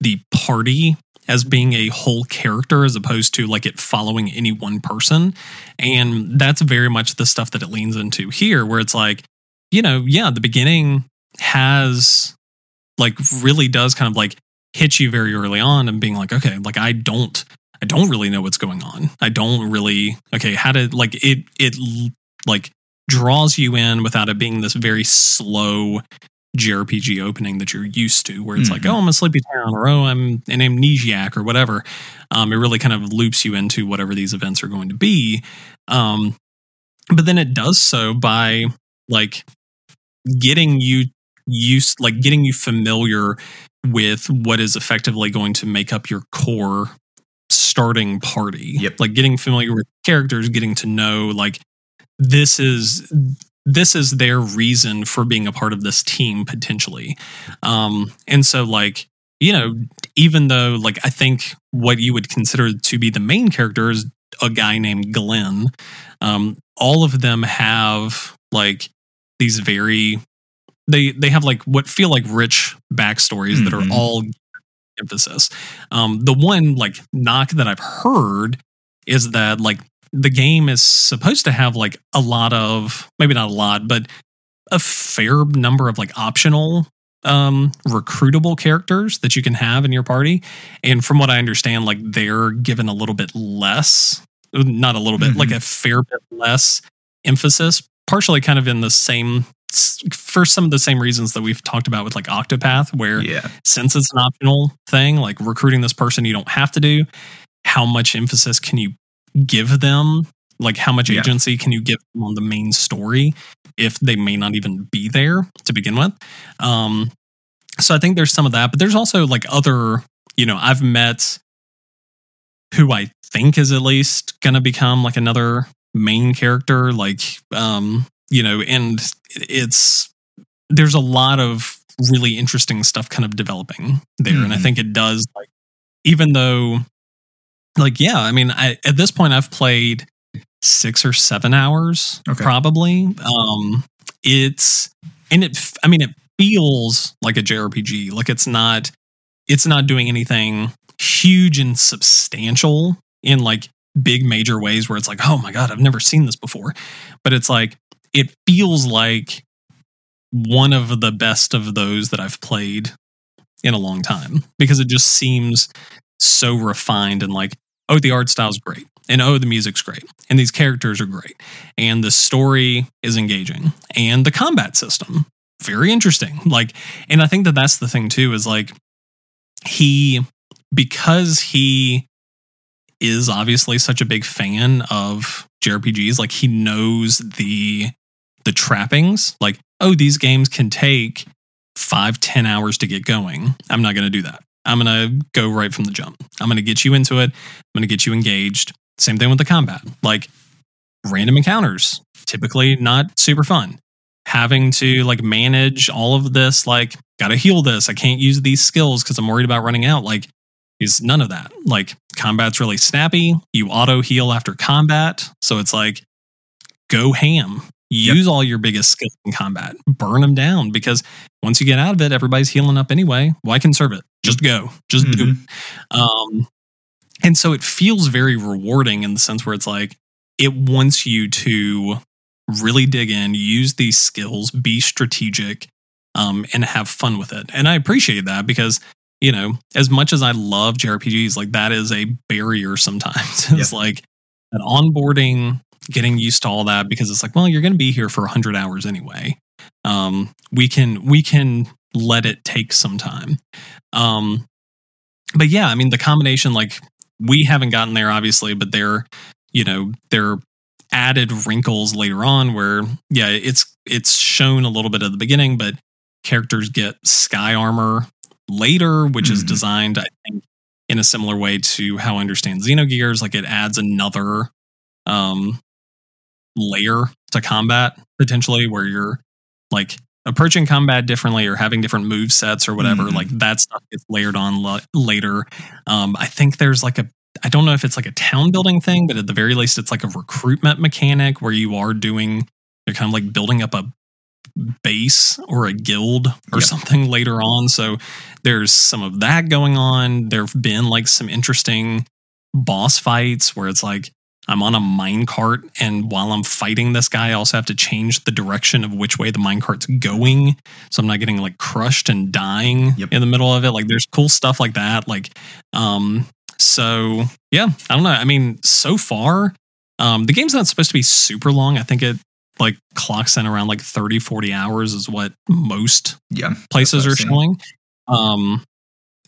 the party as being a whole character, as opposed to like it following any one person. And that's very much the stuff that it leans into here, where it's like, you know, yeah, the beginning has like really does kind of like hit you very early on and being like, okay, like I don't, I don't really know what's going on. I don't really, okay, how to like it, it like draws you in without it being this very slow J R P G opening that you're used to, where it's mm-hmm. like, oh, I'm a sleepy town, or oh, I'm an amnesiac, or whatever. Um, it really kind of loops you into whatever these events are going to be. Um, but then it does so by like getting you used, like getting you familiar with what is effectively going to make up your core starting party. Yep. Like getting familiar with characters, getting to know like this is. This is their reason for being a part of this team potentially. Um, and so like, you know, even though like, I think what you would consider to be the main character is a guy named Glenn. Um, all of them have like these very, they, they have like what feel like rich backstories mm-hmm. that are all emphasis. Um, the one like knock that I've heard is that like, the game is supposed to have like a lot of, maybe not a lot, but a fair number of like optional um, recruitable characters that you can have in your party. And from what I understand, like they're given a little bit less, not a little bit, mm-hmm. like a fair bit less emphasis, partially kind of in the same, for some of the same reasons that we've talked about with like Octopath, where yeah. since it's an optional thing, like recruiting this person you don't have to do, how much emphasis can you give them, like how much agency yeah. can you give them on the main story if they may not even be there to begin with? Um, so I think there's some of that, but there's also like other, you know, I've met who I think is at least going to become like another main character, like, um, you know, and it's, there's a lot of really interesting stuff kind of developing there. Mm-hmm. And I think it does, like, even though Like, yeah, I mean, I, at this point, I've played six or seven hours, okay. probably. Um, it's, and it, I mean, it feels like a J R P G. Like, it's not, it's not doing anything huge and substantial in, like, big major ways where it's like, oh, my God, I've never seen this before. But it's like, it feels like one of the best of those that I've played in a long time, because it just seems so refined and like, oh, the art style's great. And oh, the music's great. And these characters are great. And the story is engaging. And the combat system, very interesting. Like, and I think that that's the thing too, is like, he, because he is obviously such a big fan of J R P Gs, like he knows the, the trappings, like, oh, these games can take five, ten hours to get going. I'm not going to do that. I'm going to go right from the jump. I'm going to get you into it. I'm going to get you engaged. Same thing with the combat. Like, random encounters, typically not super fun. Having to, like, manage all of this, like, gotta heal this. I can't use these skills because I'm worried about running out. Like, is none of that. Like, combat's really snappy. You auto-heal after combat. So it's like, go ham. Use yep. all your biggest skills in combat. Burn them down, because once you get out of it, everybody's healing up anyway. Why conserve it? Just go. Just mm-hmm. do it. Um, and so it feels very rewarding in the sense where it's like, it wants you to really dig in, use these skills, be strategic, um, and have fun with it. And I appreciate that because, you know, as much as I love J R P Gs, like that is a barrier sometimes. It's yeah. like an onboarding, getting used to all that, because it's like, well, you're going to be here for one hundred hours anyway. Um, we can we can let it take some time. Um, but yeah, I mean, the combination, like, we haven't gotten there, obviously, but they're, you know, they're added wrinkles later on where, yeah, it's it's shown a little bit at the beginning, but characters get sky armor later, which mm-hmm. is designed, I think, in a similar way to how I understand Xenogears. Like, it adds another um, layer to combat, potentially, where you're, like, approaching combat differently or having different move sets or whatever. Mm-hmm. Like, that stuff gets layered on lo- later. Um, I think there's, like, a I don't know if it's like a town building thing, but at the very least, it's like a recruitment mechanic where you are doing, you're kind of like building up a base or a guild or yep. something later on. So there's some of that going on. There have been like some interesting boss fights where it's like, I'm on a minecart, and while I'm fighting this guy, I also have to change the direction of which way the minecart's going, so I'm not getting like crushed and dying yep. in the middle of it. Like, there's cool stuff like that. Like, um, So, yeah, I don't know. I mean, so far, um, the game's not supposed to be super long. I think it like clocks in around like thirty, forty hours is what most yeah, places are showing. Um,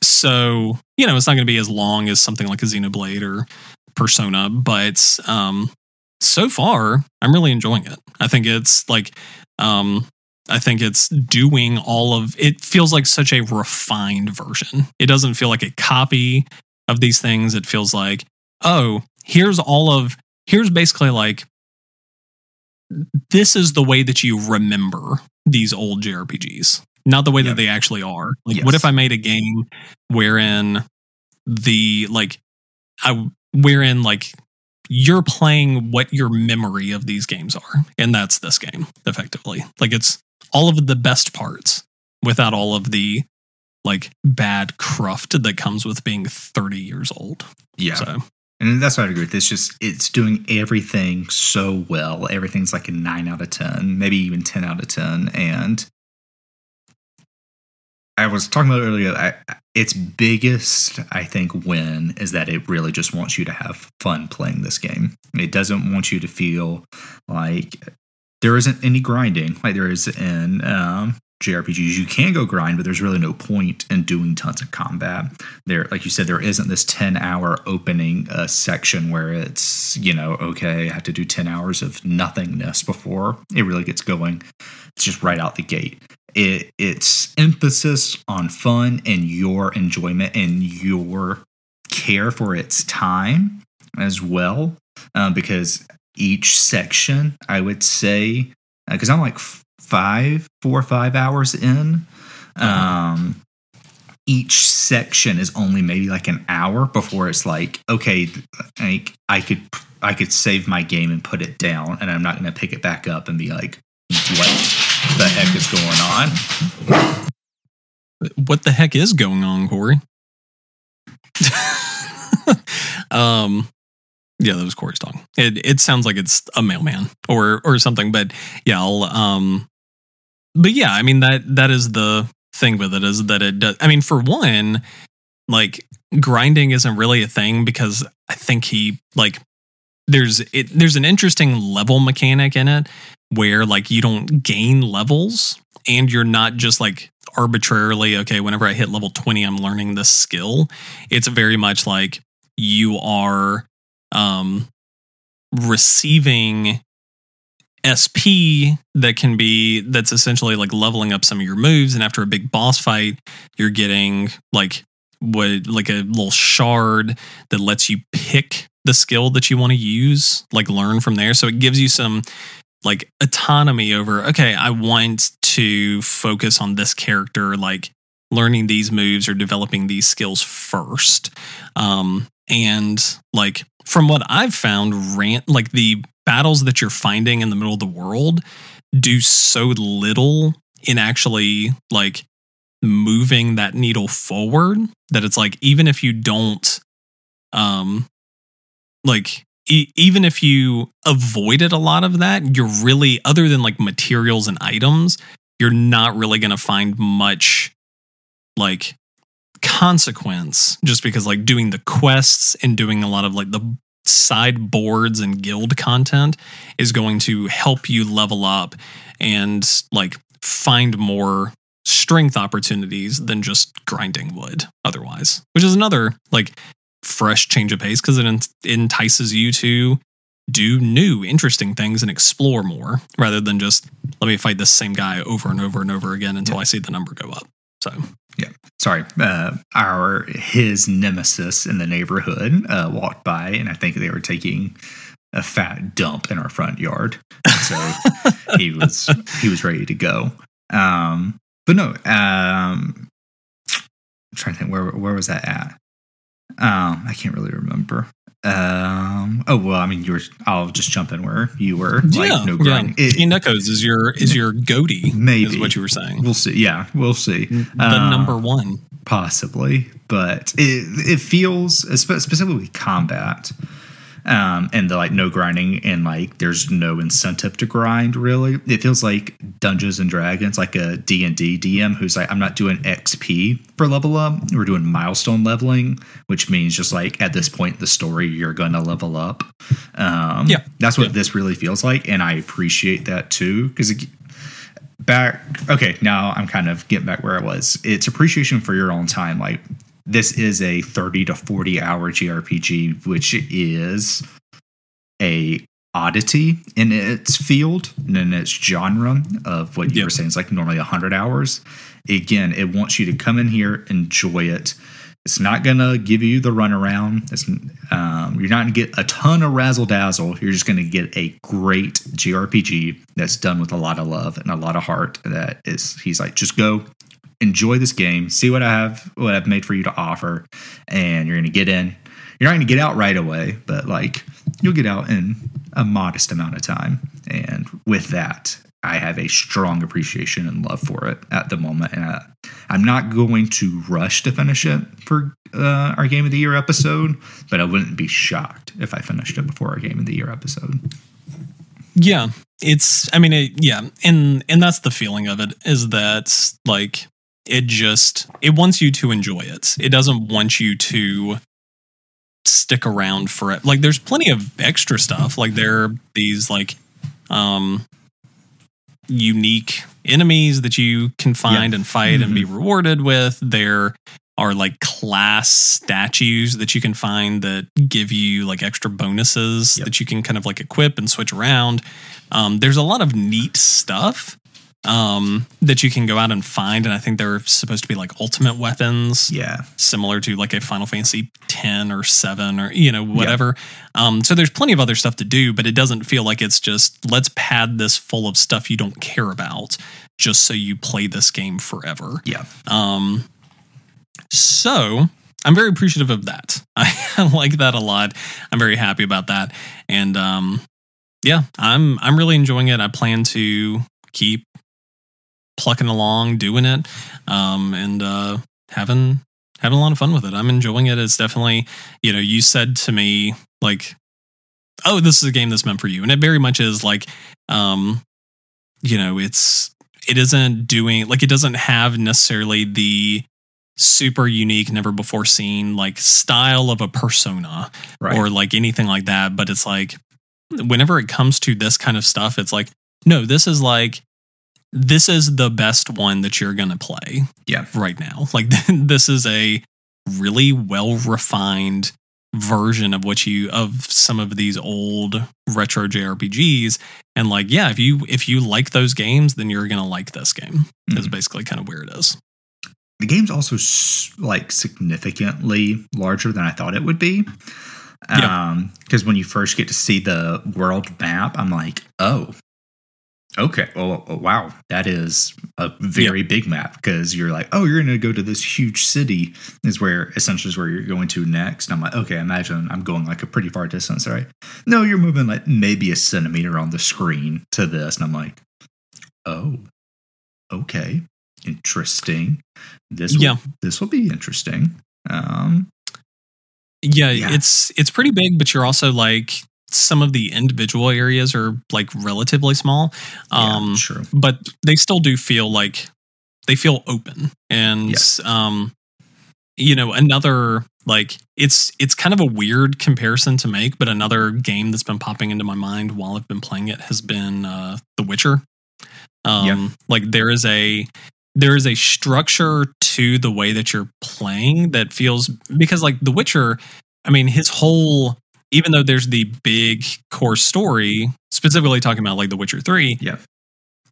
so, you know, it's not going to be as long as something like a Xenoblade or Persona, but um, so far, I'm really enjoying it. I think it's like, um, I think it's doing all of, it feels like such a refined version. It doesn't feel like a copy of these things. It feels like, oh, here's all of, here's basically like, this is the way that you remember these old J R P Gs, not the way yeah. that they actually are. Like, yes. what if I made a game wherein the, like, I, wherein like you're playing what your memory of these games are. And that's this game, effectively. Like, it's all of the best parts without all of the like bad cruft that comes with being thirty years old. Yeah. So. And that's what I agree with. It's just, it's doing everything so well. Everything's like a nine out of ten, maybe even ten out of ten. And I was talking about it earlier, I, its biggest, I think, win is that it really just wants you to have fun playing this game. It doesn't want you to feel like there isn't any grinding like there is in, um, J R P Gs. You can go grind, but there's really no point in doing tons of combat there. Like you said, there isn't this ten hour opening uh, section where it's, you know, okay, I have to do ten hours of nothingness before it really gets going. It's just right out the gate. It, it's emphasis on fun and your enjoyment and your care for its time as well, um, because each section, I would say, because uh, I'm like five, four or five hours in. Um, each section is only maybe like an hour before it's like, okay, like I could, I could save my game and put it down, and I'm not going to pick it back up and be like, what the heck is going on? What the heck is going on, Corey? um, yeah, that was Corey's dog. It it sounds like it's a mailman or or something, but yeah, I'll um. But yeah, I mean, that that is the thing with it, is that it does. I mean, for one, like, grinding isn't really a thing, because I think he like there's it, there's an interesting level mechanic in it where like you don't gain levels and you're not just like arbitrarily, okay, whenever I hit level twenty, I'm learning this skill. It's very much like you are um, receiving S P that can be that's essentially like leveling up some of your moves, and after a big boss fight, you're getting like what like a little shard that lets you pick the skill that you want to use, like learn from there. So it gives you some like autonomy over, okay, I want to focus on this character, like learning these moves or developing these skills first. Um, and like from what I've found, rant like the battles that you're finding in the middle of the world do so little in actually like moving that needle forward that it's like, even if you don't, um, like, even if you avoided a lot of that, you're really, other than like materials and items, you're not really going to find much like consequence, just because like doing the quests and doing a lot of like the side boards and guild content is going to help you level up and like find more strength opportunities than just grinding would otherwise, which is another like fresh change of pace, because it entices you to do new, interesting things and explore more rather than just let me fight this same guy over and over and over again until yeah. I see the number go up. So, yeah, sorry. Uh, our his nemesis in the neighborhood uh, walked by, and I think they were taking a fat dump in our front yard. So he was he was ready to go. Um, but no, um, I'm trying to think where where was that at? Um, I can't really remember. Um, oh well, I mean, you were. I'll just jump in where you were. Like, yeah, no grind. Yeah. Chained Echoes is your is your goatee. Maybe is what you were saying. We'll see. Yeah, we'll see. The um, number one, possibly, but it it feels specifically combat, um, and the like no grinding and like there's no incentive to grind really. It feels like Dungeons and Dragons, like a D and D D M who's like, I'm not doing X P for level up. We're doing milestone leveling, which means just like at this point in the story, you're going to level up. Um, yeah, that's what yeah. this really feels like. And I appreciate that too. Cause it back. Okay. Now I'm kind of getting back where I was. It's appreciation for your own time. Like, this is a thirty to forty hour J R P G, which is a oddity in its field and in its genre of what you yep. were saying. It's like normally one hundred hours. Again, it wants you to come in here, enjoy it. It's not going to give you the runaround. It's, um, you're not going to get a ton of razzle-dazzle. You're just going to get a great J R P G that's done with a lot of love and a lot of heart. That is, he's like, just go. Enjoy this game. See what I have, what I've made for you to offer, and you're going to get in. You're not going to get out right away, but like you'll get out in a modest amount of time. And with that, I have a strong appreciation and love for it at the moment. And I, I'm not going to rush to finish it for uh, our Game of the Year episode, but I wouldn't be shocked if I finished it before our Game of the Year episode. Yeah, it's. I mean, it, yeah, and and that's the feeling of it, is that like. It just, it wants you to enjoy it. It doesn't want you to stick around for it. Like, there's plenty of extra stuff. Like, there are these, like, um, unique enemies that you can find yeah. and fight mm-hmm. and be rewarded with. There are, like, class statues that you can find that give you, like, extra bonuses yep. that you can kind of, like, equip and switch around. Um, there's a lot of neat stuff. Um, that you can go out and find, and I think they're supposed to be like ultimate weapons, yeah, similar to like a Final Fantasy ten or seven or you know whatever. Yeah. Um, so there's plenty of other stuff to do, but it doesn't feel like it's just let's pad this full of stuff you don't care about just so you play this game forever. Yeah. Um. So I'm very appreciative of that. I like that a lot. I'm very happy about that, and um, yeah, I'm I'm really enjoying it. I plan to keep plucking along, doing it, um, and uh, having having a lot of fun with it. I'm enjoying it. It's definitely, you know, you said to me like, "Oh, this is a game that's meant for you," and it very much is. Like, um, you know, it's it isn't doing like it doesn't have necessarily the super unique, never before seen, like, style of a Persona, right, or like anything like that. But it's like, whenever it comes to this kind of stuff, it's like, no, this is like, this is the best one that you're going to play yeah. right now. Like, this is a really well refined version of what you, of some of these old retro J R P Gs. And like, yeah, if you, if you like those games, then you're going to like this game. Mm-hmm. Is basically kind of where it is. The game's also like significantly larger than I thought it would be. Yeah. Um, because when you first get to see the world map, I'm like, oh, okay. Well, wow. That is a very yeah. big map, because you're like, oh, you're going to go to this huge city is where essentially is where you're going to next. And I'm like, okay, imagine I'm going like a pretty far distance, right? No, you're moving like maybe a centimeter on the screen to this. And I'm like, oh, okay. Interesting. This, will, yeah. this will be interesting. Um, yeah, yeah, it's, it's pretty big, but you're also like, some of the individual areas are like relatively small, um, yeah, true. But they still do feel like they feel open. And, yes. um, you know, another like it's, it's kind of a weird comparison to make, but another game that's been popping into my mind while I've been playing it has been, uh, The Witcher. Um, yeah. like there is a, there is a structure to the way that you're playing that feels, because like The Witcher, I mean, his whole, even though there's the big core story, specifically talking about like The Witcher three, yeah.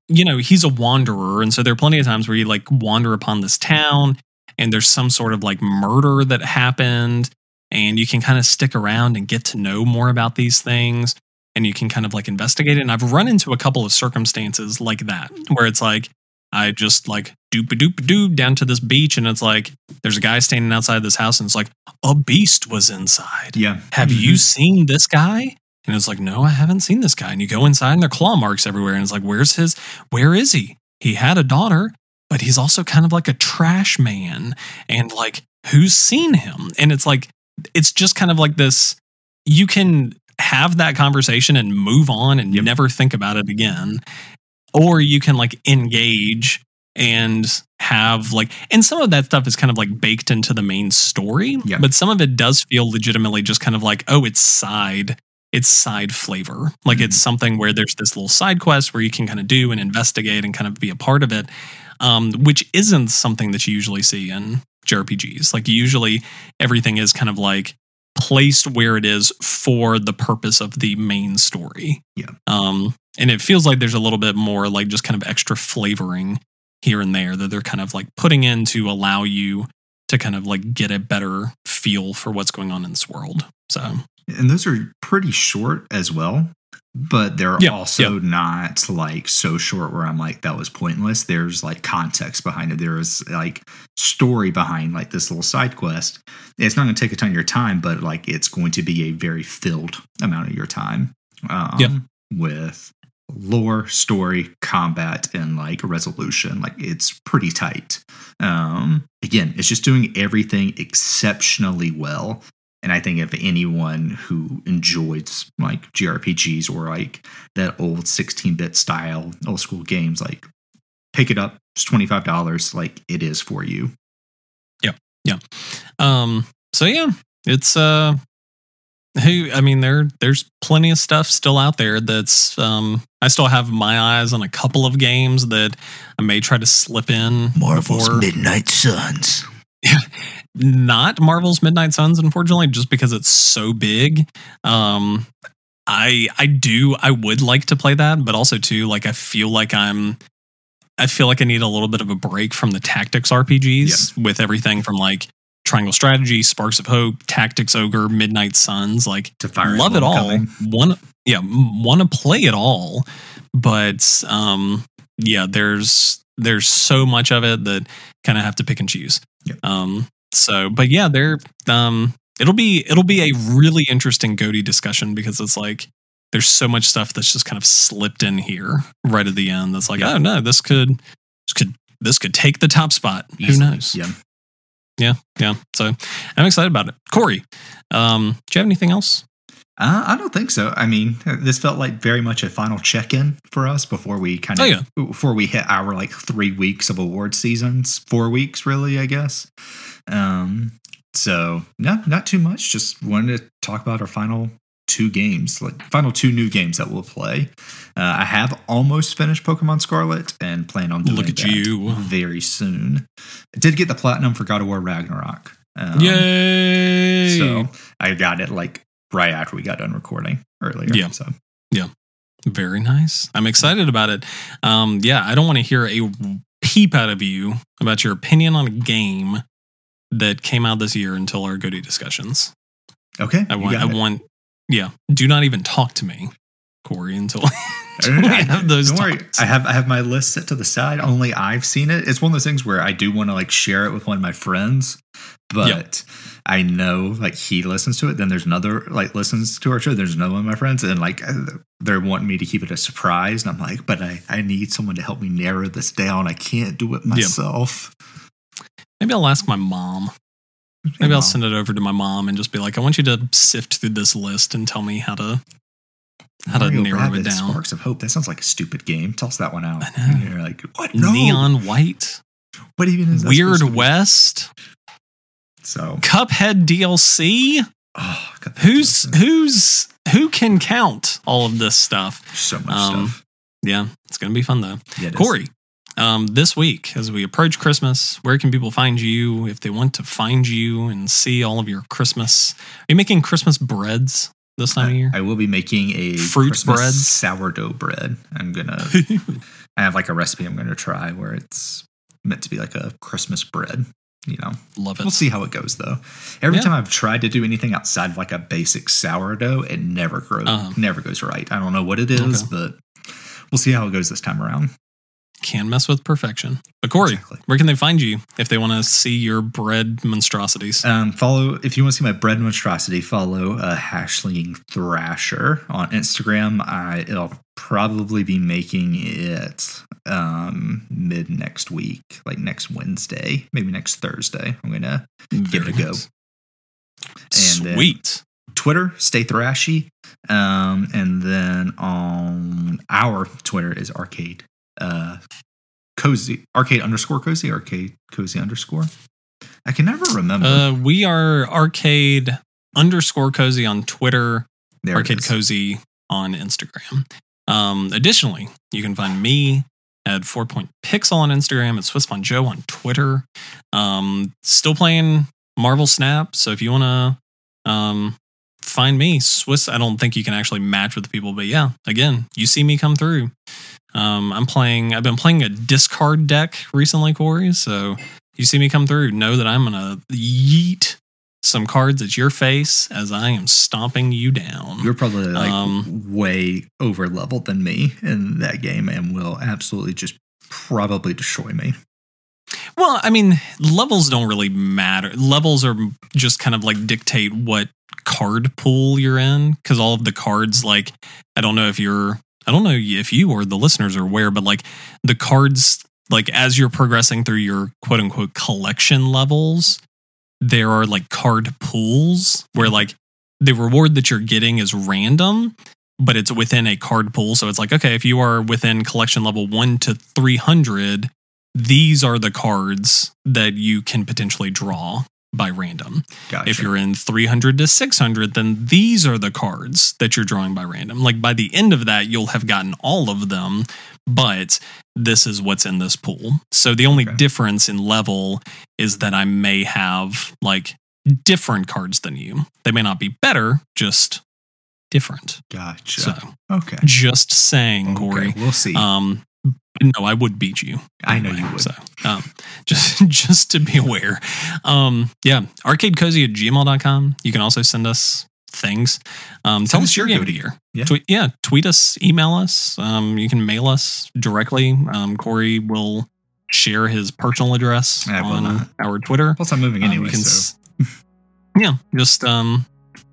you know, he's a wanderer. And so there are plenty of times where you like wander upon this town and there's some sort of like murder that happened, and you can kind of stick around and get to know more about these things, and you can kind of like investigate it. And I've run into a couple of circumstances like that, where it's like, I just like doop a doop a doop down to this beach, and it's like there's a guy standing outside this house, and it's like a beast was inside. Yeah, have mm-hmm. you seen this guy? And it's like, no, I haven't seen this guy. And you go inside, and there are claw marks everywhere, and it's like, where's his? Where is he? He had a daughter, but he's also kind of like a trash man, and like who's seen him? And it's like, it's just kind of like this. You can have that conversation and move on and yep. never think about it again. Or you can like engage and have like, and some of that stuff is kind of like baked into the main story, yeah. but some of it does feel legitimately just kind of like, oh, it's side, it's side flavor. Like mm-hmm. it's something where there's this little side quest where you can kind of do and investigate and kind of be a part of it, um, which isn't something that you usually see in J R P Gs. Like usually everything is kind of like placed where it is for the purpose of the main story. Yeah. Um, and it feels like there's a little bit more like just kind of extra flavoring here and there that they're kind of like putting in to allow you to kind of like get a better feel for what's going on in this world. So, and those are pretty short as well, but they're yeah, also yeah. not like so short where I'm like, that was pointless. There's like context behind it. There is like story behind like this little side quest. It's not going to take a ton of your time, but like it's going to be a very filled amount of your time um, yeah. with lore, story, combat, and like resolution. Like it's pretty tight. Um, again, it's just doing everything exceptionally well. And I think if anyone who enjoys like J R P Gs or like that old sixteen-bit style, old school games, like pick it up. It's twenty-five dollars. Like it is for you. Yeah. Yeah. Um, so yeah, it's, uh, hey, I mean, there, there's plenty of stuff still out there. That's, um, I still have my eyes on a couple of games that I may try to slip in. Marvel's before. Midnight Suns. Yeah. Not Marvel's Midnight Suns, unfortunately, just because it's so big. Um, I I do I would like to play that, but also too like I feel like I'm I feel like I need a little bit of a break from the tactics R P Gs yeah. with everything from like Triangle Strategy, Sparks of Hope, Tactics Ogre, Midnight Suns. Like to Fire love it all. Coming. One yeah, want to play it all, but um, yeah, there's there's so much of it that kind of have to pick and choose. Yeah. Um, So, but yeah, they're, um, it'll be, it'll be a really interesting G O T Y discussion, because it's like, there's so much stuff that's just kind of slipped in here right at the end. That's like, yeah. oh no, this could, this could, this could take the top spot. Easily. Who knows? Yeah. Yeah. Yeah. So I'm excited about it. Corey, um, do you have anything else? Uh, I don't think so. I mean, this felt like very much a final check-in for us before we kind of, oh, yeah. before we hit our like three weeks of award seasons, four weeks really, I guess. Um, so no, not too much. Just wanted to talk about our final two games, like final two new games that we'll play. Uh, I have almost finished Pokemon Scarlet and plan on doing Look at that you. very soon. I did get the platinum for God of War Ragnarok. Um, Yay! So I got it like right after we got done recording earlier. Yeah. So. Yeah. Very nice. I'm excited about it. Um, yeah, I don't want to hear a peep out of you about your opinion on a game that came out this year until our Goody discussions. Okay. I want, I want, yeah. Do not even talk to me, Corey, until until I have those Don't worry. I have, I have my list set to the side. Only I've seen it. It's one of those things where I do want to like share it with one of my friends, but yep. I know like he listens to it. Then there's another like listens to our show. There's another one of my friends. And like they're wanting me to keep it a surprise. And I'm like, but I, I need someone to help me narrow this down. I can't do it myself. Yep. Maybe I'll ask my mom. Maybe hey, I'll mom. send it over to my mom and just be like, I want you to sift through this list and tell me how to how Mario to narrow Rabbids, it down. Sparks of Hope. That sounds like a stupid game. Toss that one out. I know. You're like, what? No. Neon White. What even is that? Weird West. So Cuphead D L C. Oh, Cuphead who's D L C. who's who can count all of this stuff? So much um, stuff. Yeah, it's gonna be fun though. Yeah, Corey, um, this week as we approach Christmas, where can people find you if they want to find you and see all of your Christmas? Are you making Christmas breads this time I, of year? I will be making a fruit Christmas bread, sourdough bread. I'm gonna. I have like a recipe I'm gonna try where it's meant to be like a Christmas bread. You know, love it. We'll see how it goes, though. Every yeah. time I've tried to do anything outside of like a basic sourdough, it never grows, uh-huh. never goes right. I don't know what it is, okay. but we'll see how it goes this time around. Can mess with perfection. But Corey, exactly. where can they find you if they want to see your bread monstrosities? Um, follow if you want to see my bread monstrosity. Follow uh, Hashling Thrasher on Instagram. I, it'll probably be making it um, mid next week, like next Wednesday, maybe next Thursday. I'm gonna Very give it a nice. go. And Sweet. Twitter, stay thrashy, um, and then on our Twitter is Arcade. Uh, cozy arcade underscore cozy arcade cozy underscore. I can never remember. Uh, we are arcade underscore cozy on Twitter. There arcade cozy on Instagram. Um, additionally, you can find me at Four Point Pixel on Instagram and Swiss Von Joe on Twitter. Um, still playing Marvel Snap. So if you want to, um, find me Swiss, I don't think you can actually match with the people, but yeah, again, you see me come through. Um, I'm playing, I've been playing a discard deck recently, Corey. So you see me come through, know that I'm going to yeet some cards at your face as I am stomping you down. You're probably like um, way over leveled than me in that game and will absolutely just probably destroy me. Well, I mean, levels don't really matter. Levels are just kind of like dictate what card pool you're in. Cause all of the cards, like, I don't know if you're, I don't know if you or the listeners are aware, but like the cards, like as you're progressing through your quote unquote collection levels, there are like card pools where like the reward that you're getting is random, but it's within a card pool. So it's like, okay, if you are within collection level one to three hundred, these are the cards that you can potentially draw by random. Gotcha. If you're in three hundred to six hundred, then these are the cards that you're drawing by random. Like by the end of that, you'll have gotten all of them, but this is what's in this pool. So the only okay. difference in level is that I may have like different cards than you. They may not be better, just different. Gotcha. So, okay. Just saying, okay, Corey. We'll see. Um, No, I would beat you. Anyway, I know you would. So, um, just, just to be aware. Um, yeah. Arcade Cozy at gmail dot com. You can also send us things. Um, tell us your game of the year. Yeah. Tweet, yeah. Tweet us, email us. Um, you can mail us directly. Um, Corey will share his personal address yeah, on not. our Twitter. Plus I'm moving um, anyway. Can, so. yeah. Just, um,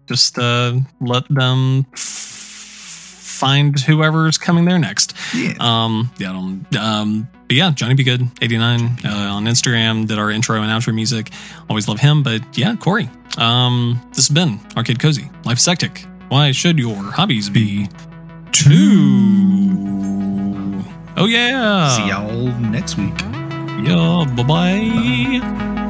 just, uh, let them find whoever's coming there next. Yeah. Um, yeah, I don't, um, but yeah, Johnny Be Good eighty-nine uh, on Instagram did our intro and outro music. Always love him. But yeah, Corey, um, this has been Arcade Cozy, Life Sectic. Why should your hobbies be two? Oh, yeah. See y'all next week. Yeah, bye-bye. Bye.